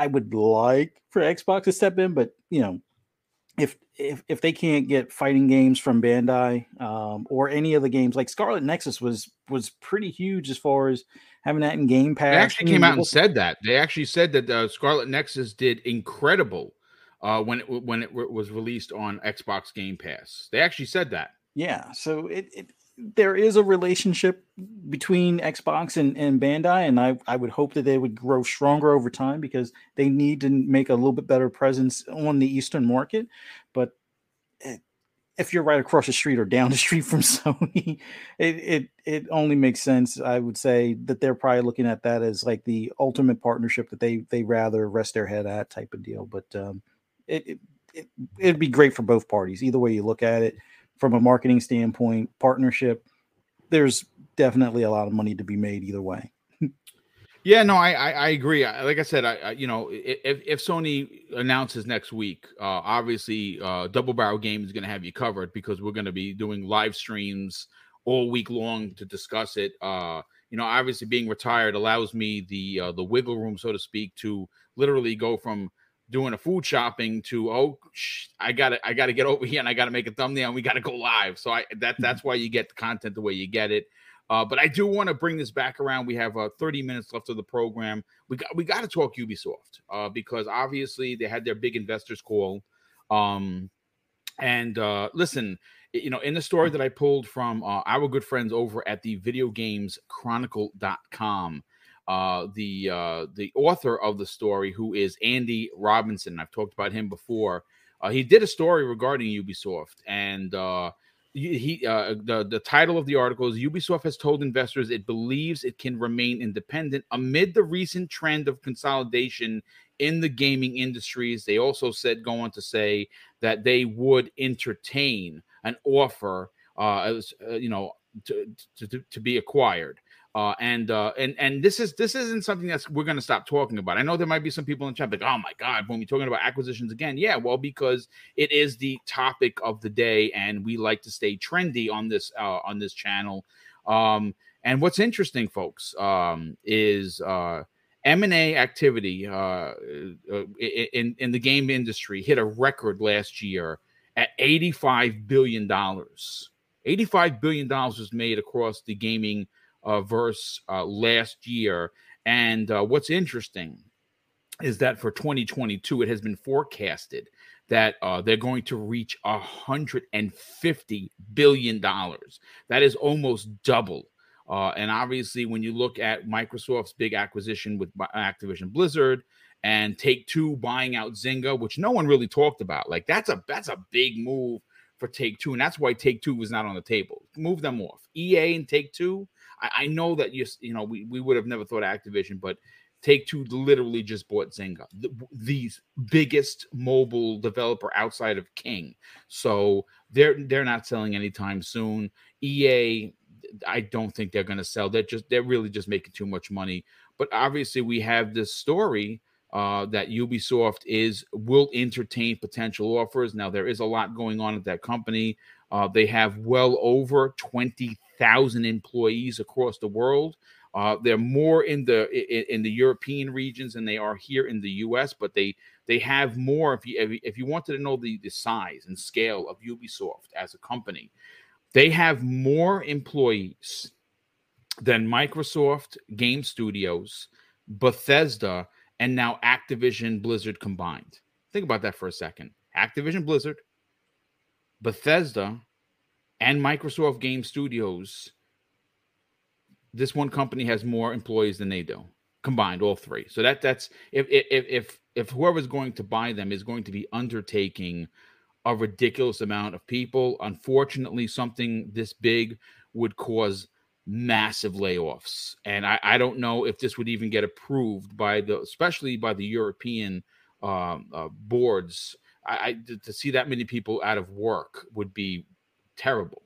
would like for Xbox to step in, but if they can't get fighting games from Bandai or any of the games, like Scarlet Nexus was pretty huge as far as having that in Game Pass. They actually came out and said that. They actually said that Scarlet Nexus did incredible when it was released on Xbox Game Pass. They actually said that. Yeah, so it there is a relationship between Xbox and Bandai, and I would hope that they would grow stronger over time because they need to make a little bit better presence on the Eastern market. But if you're right across the street or down the street from Sony, it only makes sense. I would say that they're probably looking at that as like the ultimate partnership that they rather rest their head at type of deal. But it'd be great for both parties, either way you look at it. From a marketing standpoint, partnership, there's definitely a lot of money to be made either way. Yeah, no, I agree. Like I said, if Sony announces next week, obviously Double Barrel Games is going to have you covered because we're going to be doing live streams all week long to discuss it. Obviously being retired allows me the wiggle room, so to speak, to literally go from doing a food shopping to I gotta get over here and I gotta make a thumbnail and we gotta go live. So that's why you get the content the way you get it. But I do want to bring this back around. We have 30 minutes left of the program. We got to talk Ubisoft because obviously they had their big investors call. Listen, in the story that I pulled from our good friends over at the VideoGamesChronicle.com. The author of the story, who is Andy Robinson, I've talked about him before. He did a story regarding Ubisoft, and the title of the article is Ubisoft has told investors it believes it can remain independent amid the recent trend of consolidation in the gaming industries. They also go on to say that they would entertain an offer, to be acquired. And this isn't something that's we're going to stop talking about. I know there might be some people in the chat like, oh my God, when we're talking about acquisitions again. Yeah, well, because it is the topic of the day, and we like to stay trendy on this channel. And what's interesting, folks, is M&A activity in the game industry hit a record last year at $85 billion. $85 billion was made across the gaming verse last year. And what's interesting is that for 2022, it has been forecasted that they're going to reach $150 billion. That is almost double. And obviously, when you look at Microsoft's big acquisition with Activision Blizzard and Take-Two buying out Zynga, which no one really talked about, like that's a big move for Take-Two, and that's why Take-Two was not on the table. Move them off. EA and Take-Two, I know that we would have never thought of Activision, but Take-Two literally just bought Zynga, the biggest mobile developer outside of King. So they're not selling anytime soon. EA, I don't think they're going to sell. They're really just making too much money. But obviously, we have this story that Ubisoft will entertain potential offers. Now, there is a lot going on at that company. They have well over 20,000 employees across the world. They're more in the European regions than they are here in the U.S., but they have more. If you wanted to know the size and scale of Ubisoft as a company, they have more employees than Microsoft, Game Studios, Bethesda, and now Activision Blizzard combined. Think about that for a second. Activision Blizzard, Bethesda, and Microsoft Game Studios. This one company has more employees than they do combined, all three. So that's if whoever's going to buy them is going to be undertaking a ridiculous amount of people. Unfortunately, something this big would cause massive layoffs. And I don't know if this would even get approved especially by the European boards. To see that many people out of work would be terrible.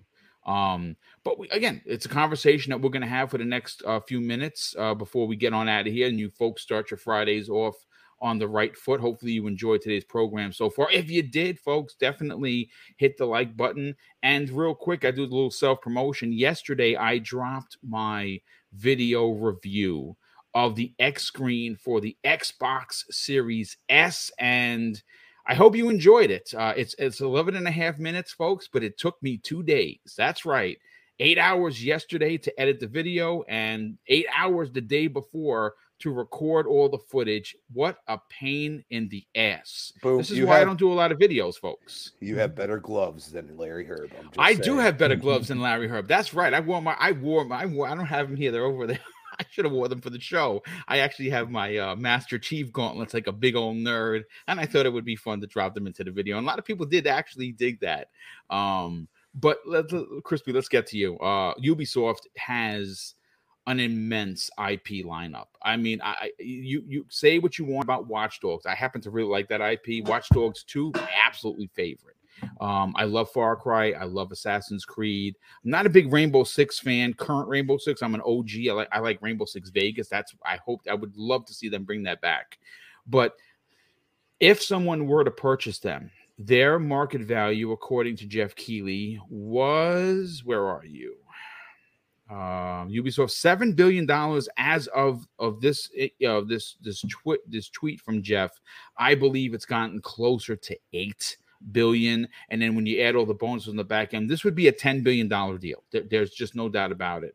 But again, it's a conversation that we're going to have for the next few minutes before we get on out of here and you folks start your Fridays off on the right foot. Hopefully you enjoyed today's program so far. If you did, folks, definitely hit the like button. And real quick, I do a little self-promotion. Yesterday, I dropped my video review of the X screen for the Xbox Series S, and I hope you enjoyed it. It's 11 and a half minutes, folks, but it took me 2 days. That's right. 8 hours yesterday to edit the video and 8 hours the day before to record all the footage. What a pain in the ass. Boom. This is why I don't do a lot of videos, folks. You have better gloves than Larry Herb. I do have better gloves than Larry Herb. That's right. I don't have them here. They're over there. I should have wore them for the show. I actually have my Master Chief gauntlets like a big old nerd, and I thought it would be fun to drop them into the video. And a lot of people did actually dig that. But Crispy, let's get to you. Ubisoft has an immense IP lineup. I mean, you say what you want about Watch Dogs. I happen to really like that IP. Watch Dogs 2, absolutely favorite. I love Far Cry. I love Assassin's Creed. I'm not a big Rainbow Six fan, current Rainbow Six. I'm an OG. I like Rainbow Six Vegas. I would love to see them bring that back. But if someone were to purchase them, their market value, according to Jeff Keighley, was, where are you? Ubisoft $7 billion as of this tweet from Jeff. I believe it's gotten closer to $8 billion, and then when you add all the bonuses on the back end, this would be a $10 billion deal. There's just no doubt about it.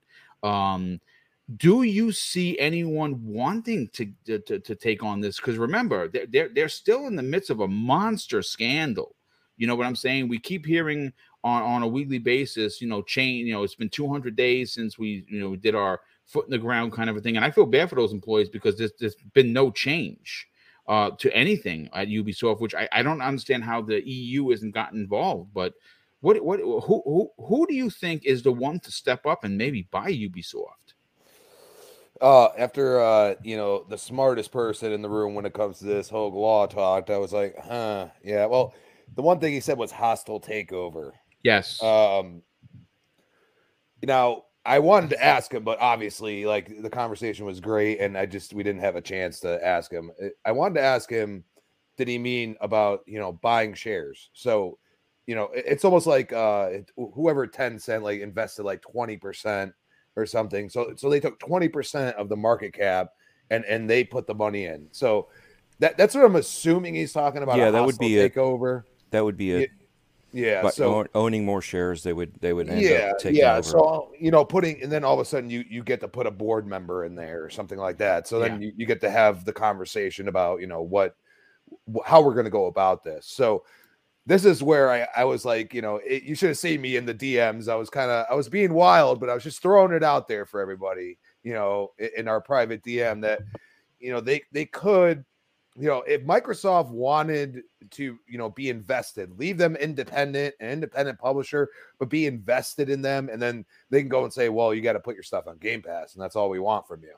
Do you see anyone wanting to take on this? Because remember, they're still in the midst of a monster scandal. You know what I'm saying? We keep hearing on a weekly basis, it's been 200 days since we, did our foot in the ground kind of a thing. And I feel bad for those employees because there's been no change to anything at Ubisoft, which I don't understand how the EU hasn't gotten involved. But who do you think is the one to step up and maybe buy Ubisoft? After, the smartest person in the room when it comes to this Hoeg Law talked, I was like, yeah, well, the one thing he said was hostile takeover. Yes. I wanted to ask him, but obviously, the conversation was great, and we didn't have a chance to ask him. I wanted to ask him, did he mean about, buying shares? So, it's almost like whoever Tencent, invested 20% or something. So they took 20% of the market cap and they put the money in. So that's what I'm assuming he's talking about. Yeah, that would be a takeover. That would be a yeah. So owning more shares, they would end up taking over. So putting, and then all of a sudden you get to put a board member in there or something like that. So then you get to have the conversation about how we're going to go about this. So this is where I was like, you should have seen me in the DMs. I was being wild, but I was just throwing it out there for everybody, in our private DM that, they could, if Microsoft wanted to, be invested, leave them independent, an independent publisher, but be invested in them. And then they can go and say, well, you got to put your stuff on Game Pass, and that's all we want from you.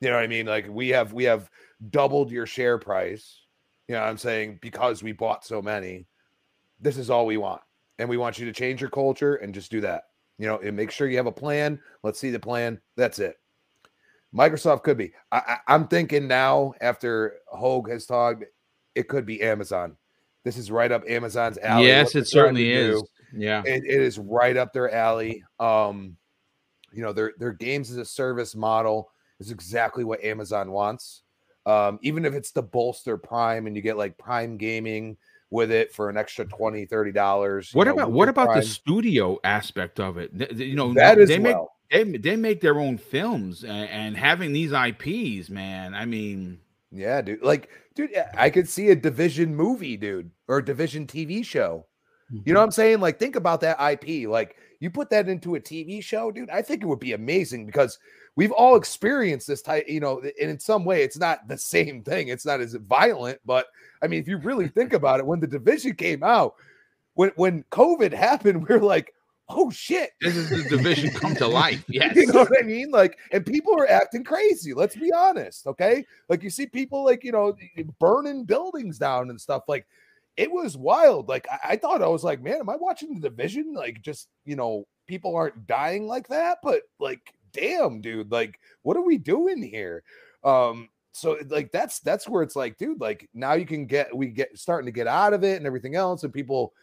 You know what I mean? Like we have doubled your share price. I'm saying, because we bought so many, this is all we want. And we want you to change your culture and just do that. And make sure you have a plan. Let's see the plan. That's it. Microsoft could be. I'm thinking now, after Hoeg has talked, it could be Amazon. This is right up Amazon's alley. Yes, it certainly is. Yeah. It is right up their alley. Their games as a service model is exactly what Amazon wants. Even if it's to bolster Prime, and you get like Prime Gaming with it for an extra $20-$30. What about the studio aspect of it? They make their own films, and having these IPs, man. I mean, yeah, dude. Like, dude, I could see a Division movie, dude, or a Division TV show. Mm-hmm. You know what I'm saying? Like, think about that IP. Like, you put that into a TV show, dude, I think it would be amazing, because we've all experienced this type, and in some way it's not the same thing. It's not as violent, but I mean, if you really think about it, when The Division came out, when COVID happened, we were like, oh shit, this is The Division come to life. Yes. You know what I mean? Like, and people are acting crazy. Let's be honest. Okay. Like, you see people like, burning buildings down and stuff. Like, it was wild. Like, I thought, I was like, man, am I watching The Division? Like, just, people aren't dying like that, but like, damn, dude, like, what are we doing here? So like, that's where it's like, dude, like, now we get starting to get out of it and everything else, and people,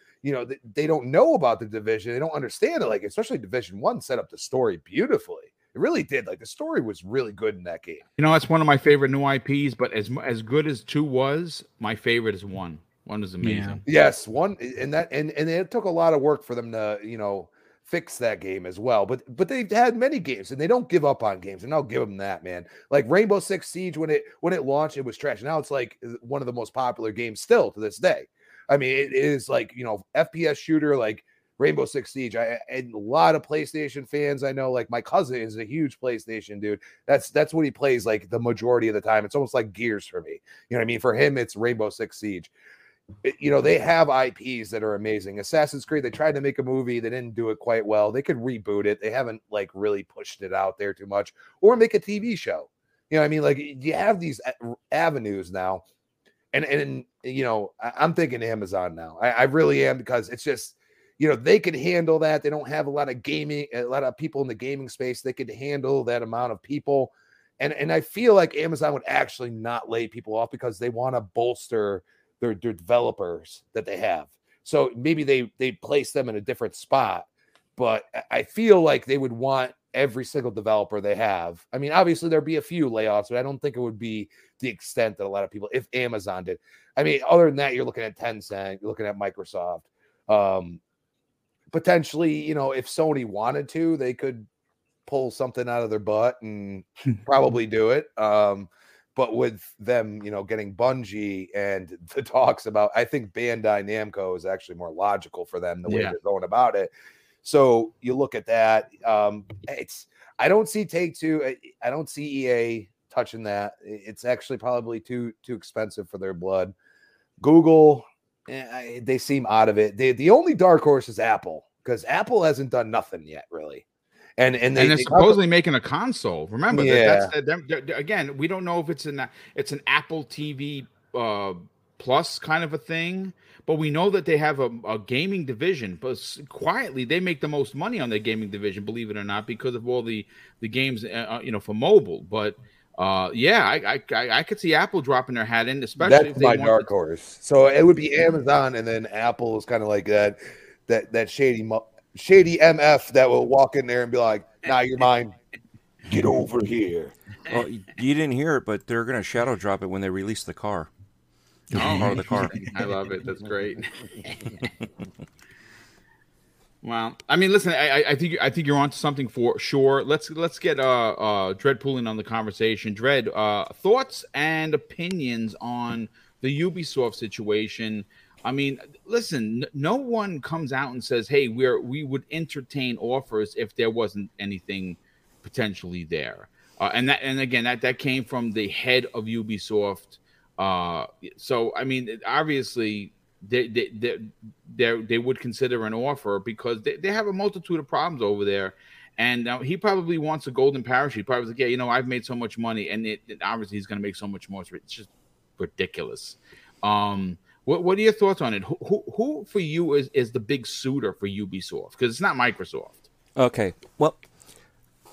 they don't know about The Division, they don't understand it. Like, especially Division 1 set up the story beautifully. It really did. Like, the story was really good in that game. That's one of my favorite new IPs, but as good as 2 was, my favorite is 1. 1 is amazing. Yeah. Yes, 1, and it took a lot of work for them to, fix that game as well, but they've had many games, and they don't give up on games, and I'll give them that, man. Like Rainbow Six Siege, when it launched, it was trash. Now it's like one of the most popular games still to this day. I mean, it is like, FPS shooter like Rainbow Six Siege. And a lot of PlayStation fans I know, like my cousin is a huge PlayStation dude. That's what he plays like the majority of the time. It's almost like Gears for me. You know what I mean? For him, it's Rainbow Six Siege. They have IPs that are amazing. Assassin's Creed, they tried to make a movie, they didn't do it quite well. They could reboot it. They haven't like really pushed it out there too much, or make a TV show. You know what I mean? Like, you have these avenues now, and I'm thinking Amazon now. I really am, because it's just, they can handle that. They don't have a lot of people in the gaming space. They could handle that amount of people. And I feel like Amazon would actually not lay people off, because they want to bolster their developers that they have. So maybe they place them in a different spot, but I feel like they would want every single developer they have. I mean, obviously there'd be a few layoffs, but I don't think it would be the extent that a lot of people, if Amazon did. I mean, other than that, you're looking at Tencent, you're looking at Microsoft. Potentially, if Sony wanted to, they could pull something out of their butt and probably do it. But with them, getting Bungie and the talks about, I think Bandai Namco is actually more logical for them, the way they're going about it. So you look at that. I don't see Take-Two. I don't see EA touching that. It's actually probably too expensive for their blood. Google, they seem out of it. The only dark horse is Apple, because Apple hasn't done nothing yet, really. And they're supposedly making a console. Remember, again, we don't know if it's an Apple TV Plus kind of a thing, but we know that they have a gaming division. But quietly, they make the most money on their gaming division, believe it or not, because of all the games, for mobile. But I could see Apple dropping their hat in, especially that's if they my dark horse. So it would be Amazon, and then Apple is kind of like that shady MF that will walk in there and be like, nah, you're mine. Get over here. Well, you didn't hear it, but they're going to shadow drop it when they release the car. Part of the car. I love it. That's great. Wow. I mean, listen, I think you're onto something for sure. Let's get Dredd Poulin on the conversation. Dredd, thoughts and opinions on the Ubisoft situation. I mean, listen, no one comes out and says, "Hey, we would entertain offers if there wasn't anything potentially there." And again, that came from the head of Ubisoft. So I mean, obviously, they would consider an offer because they have a multitude of problems over there, and he probably wants a golden parachute. He probably was like, yeah, you know, I've made so much money, and it obviously he's going to make so much more. It's just ridiculous. What are your thoughts on it? Who for you is the big suitor for Ubisoft? Because it's not Microsoft. Okay, well,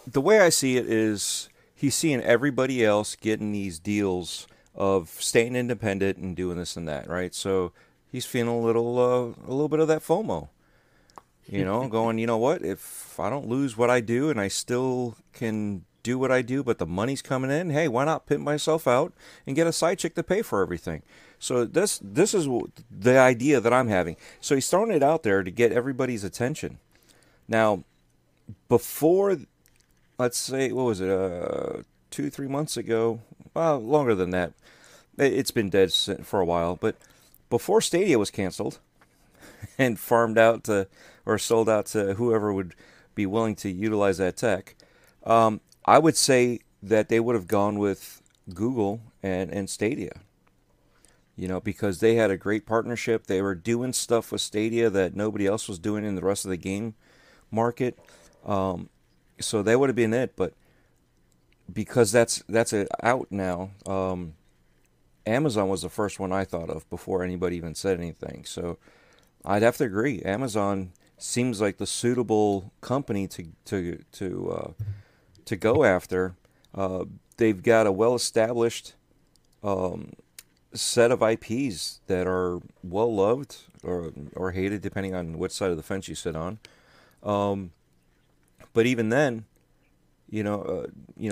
the way I see it is he's seeing everybody else getting these deals of staying independent and doing this and that, right? So he's feeling a little bit of that FOMO, you know, going, you know what, if I don't lose what I do and I still can do what I do, but the money's coming in, hey, why not pimp myself out and get a side chick to pay for everything? So this is the idea that I'm having. So he's throwing it out there to get everybody's attention. Now, before, let's say, what was it, 2-3 months ago, well, longer than that, it's been dead for a while, but before Stadia was canceled and farmed out to or sold out to whoever would be willing to utilize that tech, I would say that they would have gone with Google and Stadia, you know, because they had a great partnership. They were doing stuff with Stadia that nobody else was doing in the rest of the game market. So they would have been it, but because that's out now, Amazon was the first one I thought of before anybody even said anything. So I'd have to agree. Amazon seems like the suitable company to go after. They've got a well-established set of IPs that are well-loved or hated, depending on which side of the fence you sit on. But even then, you know,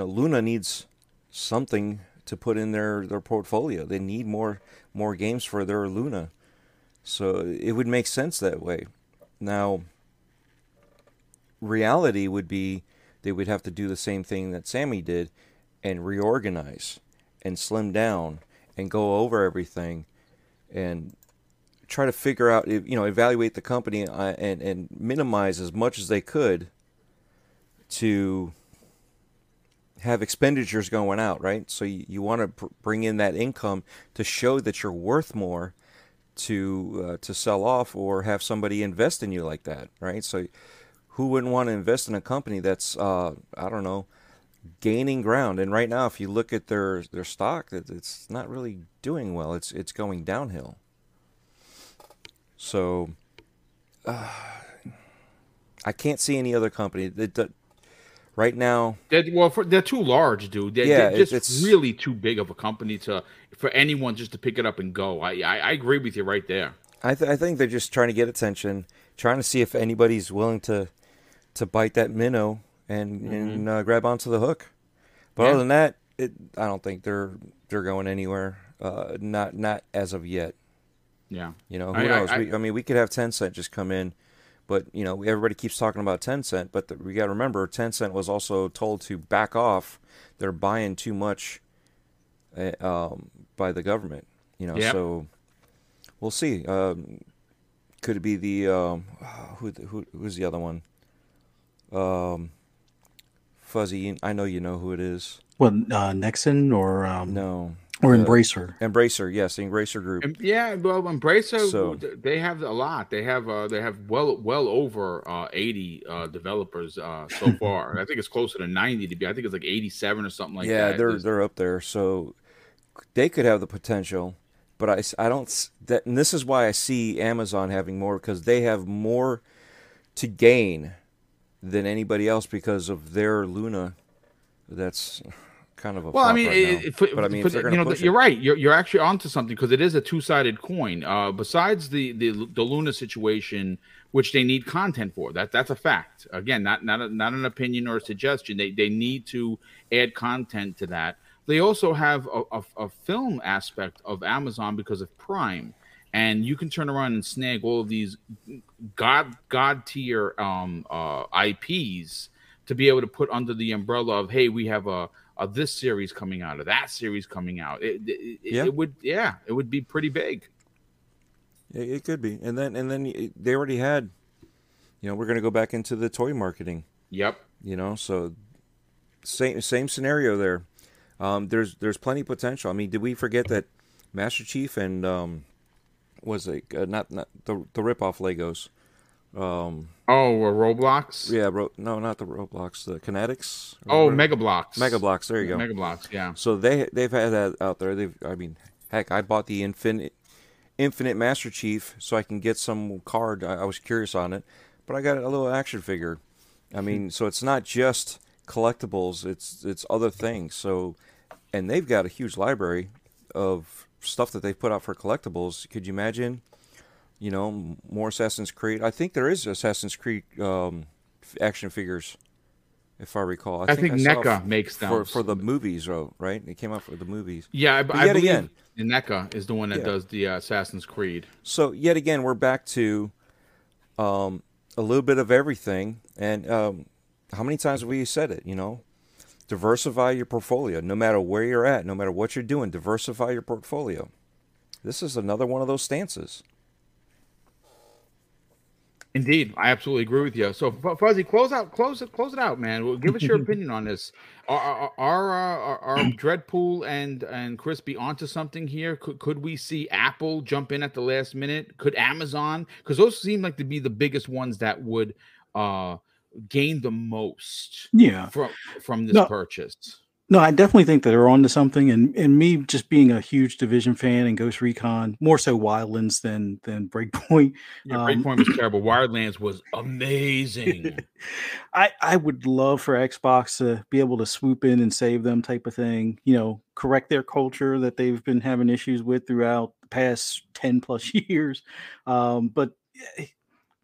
Luna needs something to put in their portfolio. They need more games for their Luna. So it would make sense that way. Now, reality would be they would have to do the same thing that Sammy did and reorganize and slim down and go over everything and try to figure out, you know, evaluate the company and minimize as much as they could to have expenditures going out, right? So you want to bring in that income to show that you're worth more to sell off or have somebody invest in you like that, right? So who wouldn't want to invest in a company that's, I don't know, gaining ground? And right now, if you look at their stock, it's not really doing well. It's going downhill. So I can't see any other company that right now, they're too large, dude. They're just it's really too big of a company for anyone just to pick it up and go. I agree with you right there. I think they're just trying to get attention, trying to see if anybody's willing to bite that minnow and grab onto the hook. But other than that, I don't think they're going anywhere. Not as of yet. Yeah, you know, who knows? We could have Tencent just come in. But, you know, everybody keeps talking about Tencent, but we got to remember Tencent was also told to back off. They're buying too much by the government, you know. Yep. So we'll see. Could it be the who's the other one? Fuzzy, I know you know who it is. Well, Nexon or no. Or Embracer. Embracer, yes, the Embracer group. Yeah, well, Embracer, so they have a lot. They have well over 80 developers so far. I think it's closer to 90 to be. I think it's like 87 or something like that. Yeah, they're up there. So they could have the potential, but I don't. And this is why I see Amazon having more, because they have more to gain than anybody else because of their Luna. That's kind of a well. I mean, you're right. You're actually onto something because it is a two-sided coin. Besides the Luna situation, which they need content for, that's a fact. Again, not an opinion or a suggestion. They need to add content to that. They also have a film aspect of Amazon because of Prime, and you can turn around and snag all of these god tier IPs to be able to put under the umbrella of, hey, we have a this series coming out, or that series coming out. It would be pretty big. It could be, and then they already had, we're going to go back into the toy marketing. Yep. So same scenario there. There's plenty of potential. I mean, did we forget that Master Chief and not the ripoff Legos? Roblox? Yeah, no, not the Roblox, the Kinetics. Mega Bloks. There you go. Mega Bloks, yeah. So they've had that out there. I bought the Infinite Master Chief so I can get some card. I was curious on it, but I got a little action figure. I mean, so it's not just collectibles, it's other things. So, and they've got a huge library of stuff that they've put out for collectibles. Could you imagine? More Assassin's Creed. I think there is Assassin's Creed action figures, if I recall. I think NECA makes them for the movies, though, right? It came out for the movies. Yeah, but yet again, NECA is the one that does the Assassin's Creed. So yet again, we're back to a little bit of everything. And how many times have we said it? Diversify your portfolio. No matter where you're at, no matter what you're doing, diversify your portfolio. This is another one of those stances. Indeed, I absolutely agree with you. So, Fuzzy, close it out, man. Well, give us your opinion on this. Are Dreadpool and Crispy onto something here? Could we see Apple jump in at the last minute? Could Amazon? Because those seem like to be the biggest ones that would gain the most. Yeah. From this purchase. No, I definitely think that they're onto something, and me just being a huge Division fan and Ghost Recon, more so Wildlands than Breakpoint. Yeah, Breakpoint was terrible. Wildlands was amazing. I would love for Xbox to be able to swoop in and save them, type of thing. Correct their culture that they've been having issues with throughout the past 10 plus years. But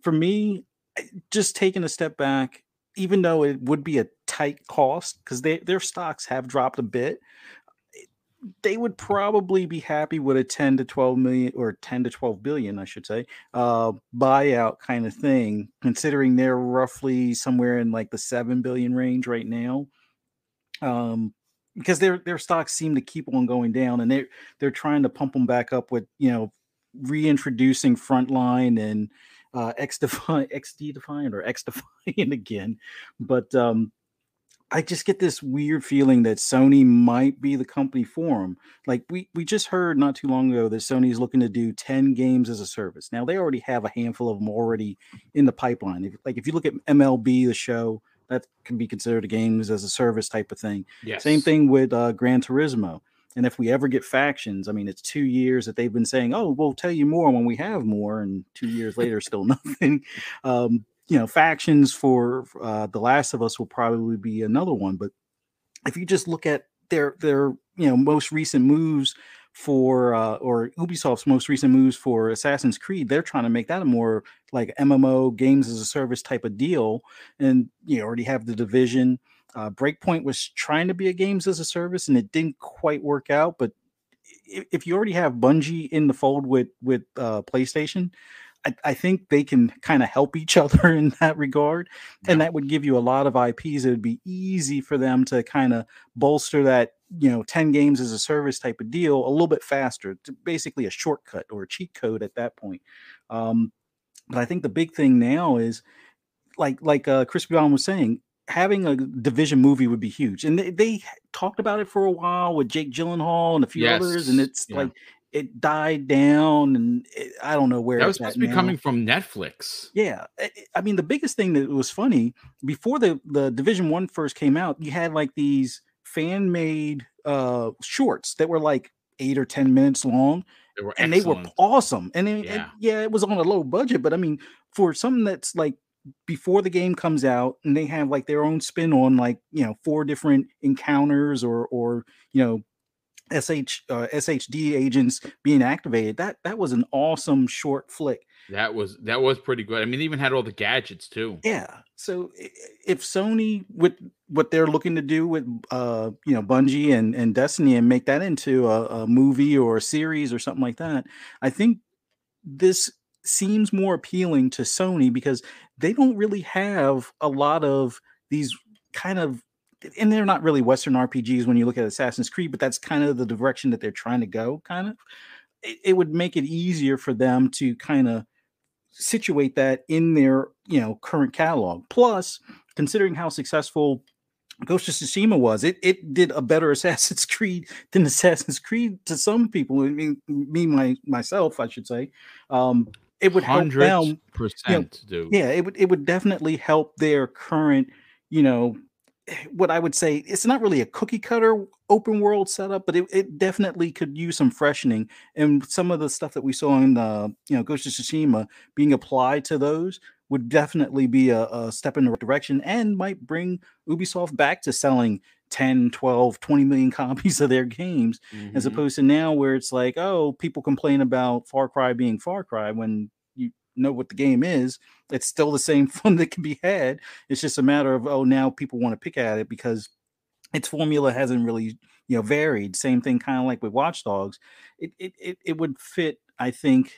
for me, just taking a step back, even though it would be a tight cost because their stocks have dropped a bit, they would probably be happy with a 10 to 12 million or 10 to 12 billion, I should say, buyout kind of thing, considering they're roughly somewhere in like the 7 billion range right now. Because their stocks seem to keep on going down, and they're trying to pump them back up with, reintroducing Frontline and X Defiant again. But I just get this weird feeling that Sony might be the company for them. Like we just heard not too long ago that Sony's looking to do 10 games as a service. Now they already have a handful of them already in the pipeline. If you look at MLB, the show, that can be considered a games as a service type of thing. Yes. Same thing with Gran Turismo. And if we ever get Factions, I mean, it's 2 years that they've been saying, oh, we'll tell you more when we have more. And 2 years later, still nothing. Factions for The Last of Us will probably be another one. But if you just look at their most recent moves for or Ubisoft's most recent moves for Assassin's Creed, they're trying to make that a more like MMO games as a service type of deal. And you already have The Division. Breakpoint was trying to be a games as a service, and it didn't quite work out. But if you already have Bungie in the fold with PlayStation, I think they can kind of help each other in that regard. Yeah. And that would give you a lot of IPs. It would be easy for them to kind of bolster that, 10 games as a service type of deal a little bit faster. It's basically a shortcut or a cheat code at that point. But I think the big thing now is, like Crispy Bond was saying, having a Division movie would be huge, and they talked about it for a while with Jake Gyllenhaal and a few others, and it died down, and I don't know where that was supposed to be coming from. Netflix. Yeah, I mean, the biggest thing that was funny before the Division 1 first came out, you had like these fan made shorts that were like 8 or 10 minutes long. They were awesome, and it was on a low budget, but I mean, for something that's like before the game comes out, and they have like their own spin on like, you know, four different encounters or you know, SHD agents being activated. That was an awesome short flick. That was pretty good. I mean, they even had all the gadgets too. Yeah. So if Sony, with what they're looking to do with you know, Bungie and Destiny, and make that into a movie or a series or something like that, I think this seems more appealing to Sony because they don't really have a lot of these kind of, and they're not really Western RPGs when you look at Assassin's Creed, but that's kind of the direction that they're trying to go. Kind of, it would make it easier for them to kind of situate that in their, you know, current catalog. Plus, considering how successful Ghost of Tsushima was, it did a better Assassin's Creed than Assassin's Creed to some people. I mean, myself, I should say. It would help them, you know, dude. Yeah, it would definitely help their current, you know, what I would say, it's not really a cookie cutter open world setup, but it definitely could use some freshening, and some of the stuff that we saw in you know, Ghost of Tsushima being applied to those would definitely be a step in the right direction, and might bring Ubisoft back to selling 10, 12, 20 million copies of their games, mm-hmm. as opposed to now where it's like, oh, people complain about Far Cry being Far Cry when you know what the game is. It's still the same fun that can be had. It's just a matter of, oh, now people want to pick at it because its formula hasn't really, you know, varied. Same thing kind of like with Watch Dogs. It would fit, I think.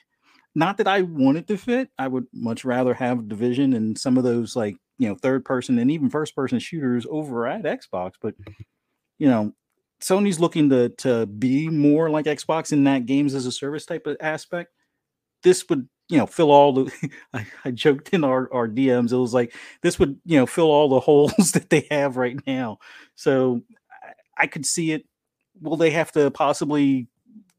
Not that I want it to fit. I would much rather have Division and some of those, like, you know, third person and even first person shooters over at Xbox. But, you know, Sony's looking to be more like Xbox in that games as a service type of aspect. This would, you know, fill all the, I joked in our DMs. It was like, this would, you know, fill all the holes that they have right now. So I could see it. Will they have to possibly,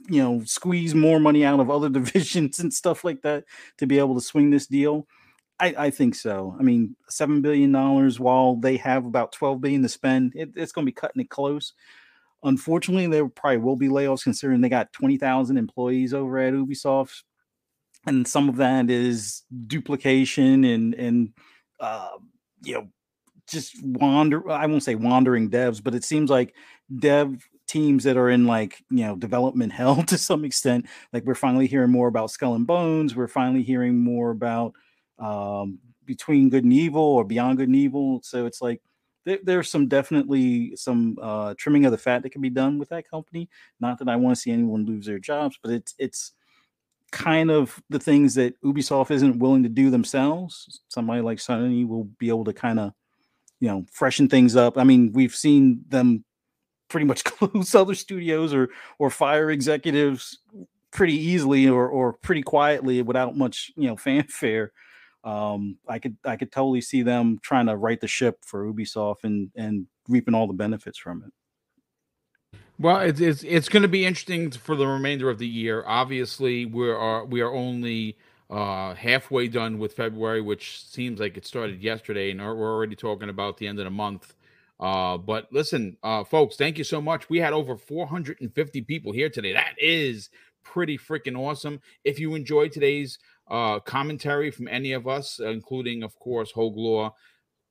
you know, squeeze more money out of other divisions and stuff like that to be able to swing this deal? I think so. I mean, $7 billion, while they have about $12 billion to spend, it's going to be cutting it close. Unfortunately, there probably will be layoffs considering they got 20,000 employees over at Ubisoft. And some of that is duplication and you know, just I won't say wandering devs, but it seems like dev teams that are in, like, you know, development hell to some extent. Like, we're finally hearing more about Skull and Bones. We're finally hearing more about Between Good and Evil or Beyond Good and Evil. So it's like there's definitely some trimming of the fat that can be done with that company. Not that I want to see anyone lose their jobs, but it's kind of the things that Ubisoft isn't willing to do themselves. Somebody like Sony will be able to kind of, you know, freshen things up. I mean, we've seen them pretty much close other studios or fire executives pretty easily or pretty quietly without much, you know, fanfare. I could totally see them trying to right the ship for Ubisoft and reaping all the benefits from it. Well, it's going to be interesting for the remainder of the year. Obviously, we are only halfway done with February, which seems like it started yesterday, and we're already talking about the end of the month. But listen, folks, thank you so much. We had over 450 people here today. That is pretty freaking awesome. If you enjoyed today's commentary from any of us, including, of course, Hoeg Law,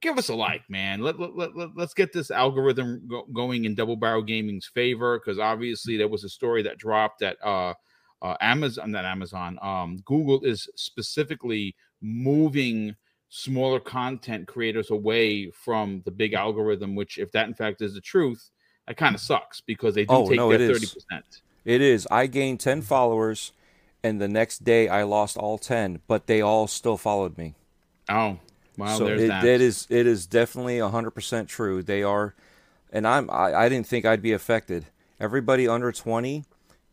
give us a like, man. Let's get this algorithm going in Double Barrel Gaming's favor, because obviously there was a story that dropped that Google is specifically moving smaller content creators away from the big algorithm, which, if that in fact is the truth, that kind of sucks, because they do their 30%. It is. I gained 10 followers, and the next day I lost all 10, but they all still followed me. Oh, wow, so it is definitely 100% true. They are, and I didn't think I'd be affected. Everybody under 20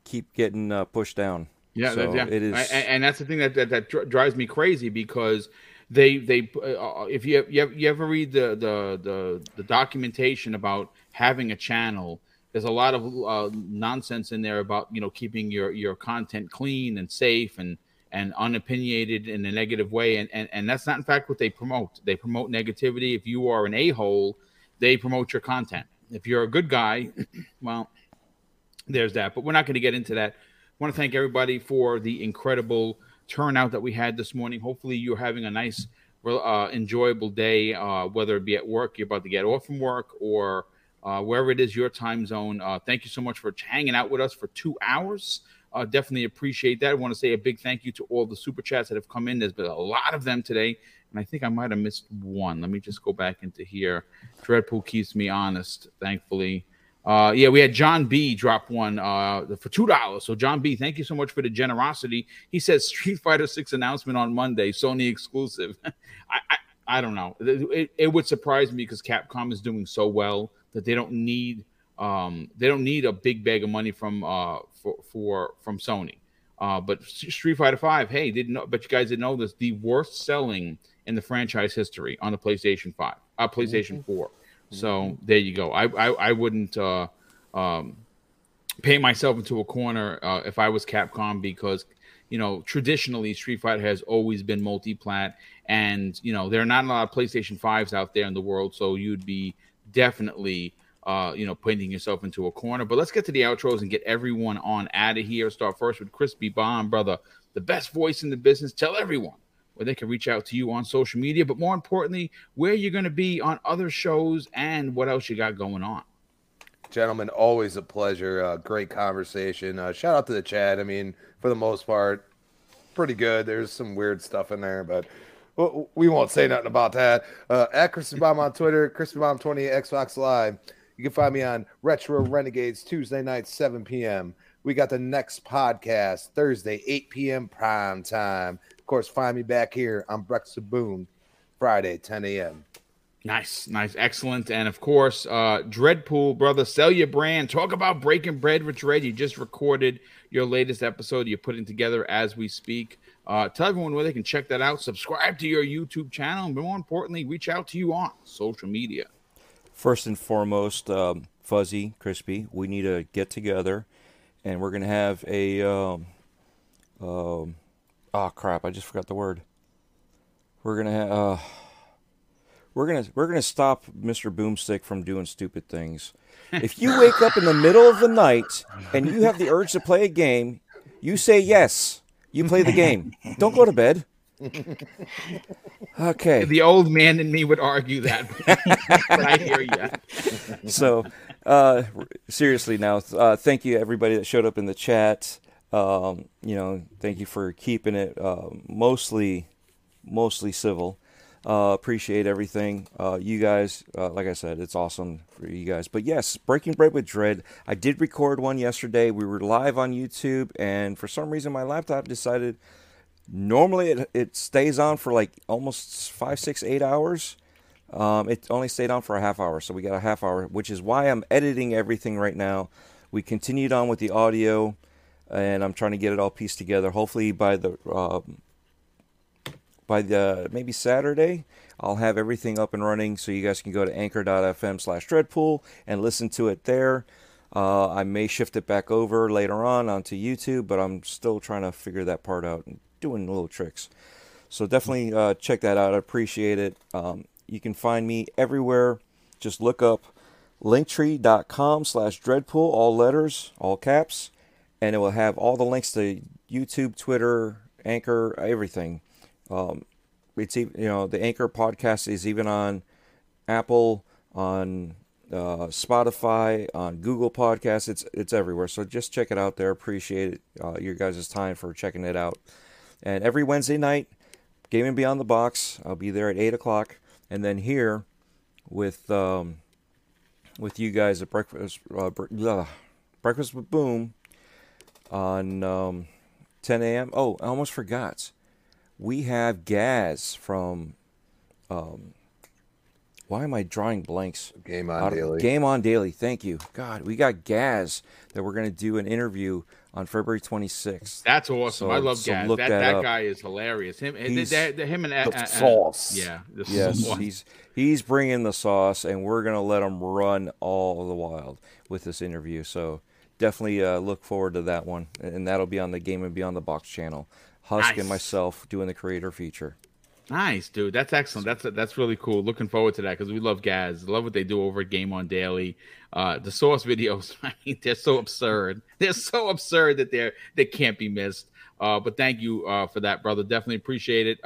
keep getting pushed down. Yeah, so yeah. It is, and that's the thing that drives me crazy, because they if you ever read the documentation about having a channel, there's a lot of nonsense in there about, you know, keeping your content clean and safe and unopinionated in a negative way. And that's not, in fact, what they promote. They promote negativity. If you are an a-hole, they promote your content. If you're a good guy, well, there's that. But we're not going to get into that. I want to thank everybody for the incredible turnout that we had this morning. Hopefully you're having a nice enjoyable day, whether it be at work, you're about to get off from work, or wherever it is, your time zone. Thank you so much for hanging out with us for 2 hours. Definitely appreciate that. I want to say a big thank you to all the super chats that have come in. There's been a lot of them today, and I think I might have missed one. Let me just go back into here. Dreadpool keeps me honest, thankfully. Yeah, we had John B. drop one for $2. So, John B., thank you so much for the generosity. He says Street Fighter 6 announcement on Monday, Sony exclusive. I don't know. It would surprise me because Capcom is doing so well that they don't need a big bag of money from Sony. But Street Fighter 5, hey, but you guys didn't know this, the worst selling in the franchise history on the PlayStation 5, PlayStation 4. So there you go. I wouldn't paint myself into a corner if I was Capcom, because, you know, traditionally Street Fighter has always been multi-plat, and, you know, there are not a lot of PlayStation 5s out there in the world, so you'd be definitely, you know, painting yourself into a corner. But let's get to the outros and get everyone on out of here. Start first with Crispy Bomb, brother, the best voice in the business. Tell everyone where they can reach out to you on social media, but more importantly, where you're going to be on other shows and what else you got going on. Gentlemen, always a pleasure. Great conversation. Shout out to the chat. I mean, for the most part, pretty good. There's some weird stuff in there, but we won't say nothing about that. At Crispy Bomb on Twitter, Crispy Bomb 20 at Xbox Live. You can find me on Retro Renegades Tuesday night, 7 p.m. We got the next podcast Thursday, 8 p.m. prime time. Of course, find me back here on Breakfast Boom Friday, 10 a.m. Nice, excellent. And of course, Dreadpool, brother, sell your brand. Talk about breaking bread with Dread. You just recorded your latest episode you're putting together as we speak. Tell everyone where they can check that out. Subscribe to your YouTube channel, and more importantly, reach out to you on social media. First and foremost, Fuzzy, Crispy, we need to get together, and we're going to have a oh crap! I just forgot the word. We're gonna stop Mr. Boomstick from doing stupid things. If you wake up in the middle of the night and you have the urge to play a game, you say yes. You play the game. Don't go to bed. Okay. The old man in me would argue that. But I hear you. So, seriously, now, thank you everybody that showed up in the chat. You know, thank you for keeping it mostly civil. Appreciate everything. You guys, like I said, it's awesome for you guys. But yes, Breaking Bread with Dread. I did record one yesterday. We were live on YouTube, and for some reason my laptop decided, normally it stays on for like almost 5, 6, 8 hours. It only stayed on for a half hour, so we got a half hour, which is why I'm editing everything right now. We continued on with the audio, and I'm trying to get it all pieced together. Hopefully by the maybe Saturday, I'll have everything up and running, so you guys can go to anchor.fm/dreadpool and listen to it there. I may shift it back over later on onto YouTube, but I'm still trying to figure that part out and doing little tricks. So definitely check that out. I appreciate it. You can find me everywhere. Just look up linktree.com/dreadpool, all letters, all caps, and it will have all the links to YouTube, Twitter, Anchor, everything. It's, you know, the Anchor podcast is even on Apple, on Spotify, on Google Podcasts. It's everywhere. So just check it out there. Appreciate it. Your guys' time for checking it out. And every Wednesday night, Gaming Beyond the Box. I'll be there at 8 o'clock, and then here with you guys at Breakfast with Boom. On 10 a.m. Oh, I almost forgot. We have Gaz from, why am I drawing blanks? Game On Daily. Thank you. God, we got Gaz that we're going to do an interview on February 26th. That's awesome. So, I love Gaz. That guy is hilarious. Him and the sauce. Yeah. Yes, he's bringing the sauce, and we're going to let him run all the wild with this interview. So definitely look forward to that one, and that'll be on the Game and Beyond the Box channel. Husk nice. And myself doing the creator feature. Nice, dude. That's excellent. That's really cool. Looking forward to that, because we love Gaz. Love what they do over at Game On Daily. The source videos, I mean, they're so absurd. They're so absurd that they can't be missed. But thank you for that, brother. Definitely appreciate it.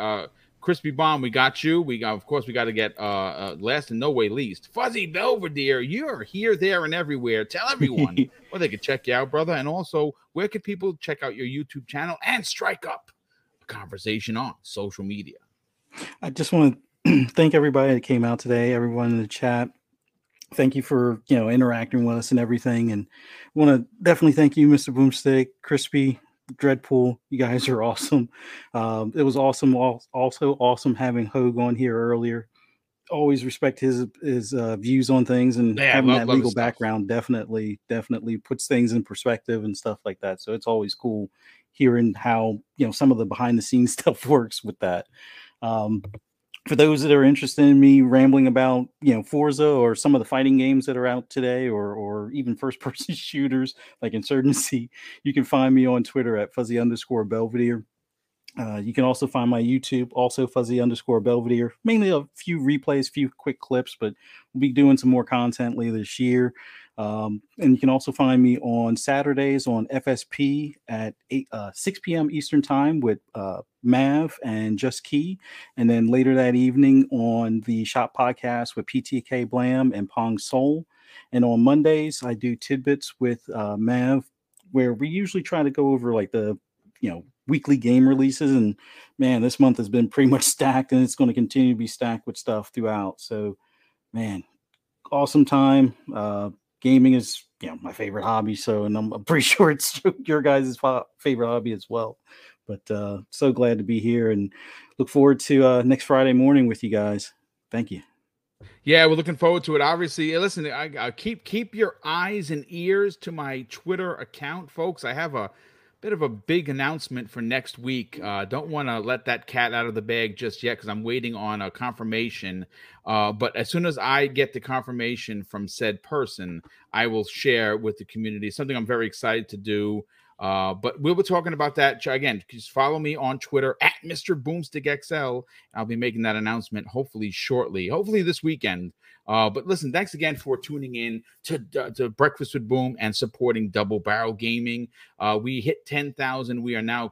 Crispy Bomb, we got you. Of course we got to get last and no way least, Fuzzy Belvedere. You're here, there, and everywhere. Tell everyone where they could check you out, brother. And also, where could people check out your YouTube channel and strike up a conversation on social media? I just want to thank everybody that came out today, everyone in the chat. Thank you for, you know, interacting with us and everything. And I want to definitely thank you, Mr. Boomstick, Crispy, Dreadpool, you guys are awesome. It was awesome, also awesome having Hoeg on here earlier. Always respect his views on things, and having that legal background definitely puts things in perspective and stuff like that. So it's always cool hearing how, you know, some of the behind the scenes stuff works with that. For those that are interested in me rambling about, you know, Forza or some of the fighting games that are out today, or even first-person shooters like Insurgency, you can find me on Twitter at Fuzzy_Belvedere. You can also find my YouTube, also Fuzzy_Belvedere. Mainly a few replays, few quick clips, but we'll be doing some more content later this year. And you can also find me on Saturdays on FSP at 6 p.m. Eastern time with Mav and Just Key. And then later that evening on the Shop Podcast with PTK Blam and Pong Soul. And on Mondays, I do Tidbits with Mav, where we usually try to go over like the, you know, weekly game releases. And man, this month has been pretty much stacked, and it's going to continue to be stacked with stuff throughout. So, man, awesome time. Gaming is, you know, my favorite hobby, so, and I'm pretty sure it's your guys' favorite hobby as well. But so glad to be here, and look forward to next Friday morning with you guys. Thank you. Yeah, we're looking forward to it. Obviously, listen, I keep your eyes and ears to my Twitter account, folks. I have a bit of a big announcement for next week. Don't want to let that cat out of the bag just yet, because I'm waiting on a confirmation. But as soon as I get the confirmation from said person, I will share with the community. Something I'm very excited to do. But we'll be talking about that. Again, just follow me on Twitter at Mr. BoomstickXL. I'll be making that announcement hopefully shortly, hopefully this weekend. But listen, thanks again for tuning in to Breakfast with Boom and supporting Double Barrel Gaming. We hit 10,000. We are now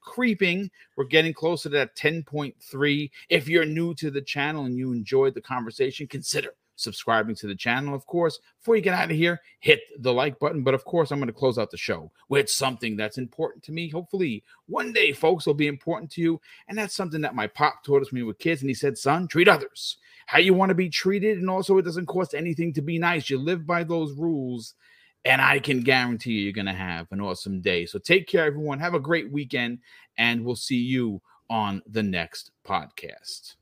creeping. We're getting closer to that 10.3. If you're new to the channel and you enjoyed the conversation, consider subscribing to the channel. Of course, before you get out of here, hit the like button. But of course, I'm going to close out the show with something that's important to me. Hopefully one day, folks, will be important to you. And that's something that my pop taught us when we were kids. And he said, son, treat others how you want to be treated. And also, it doesn't cost anything to be nice. You live by those rules, and I can guarantee you're going to have an awesome day. So take care, everyone. Have a great weekend, and we'll see you on the next podcast.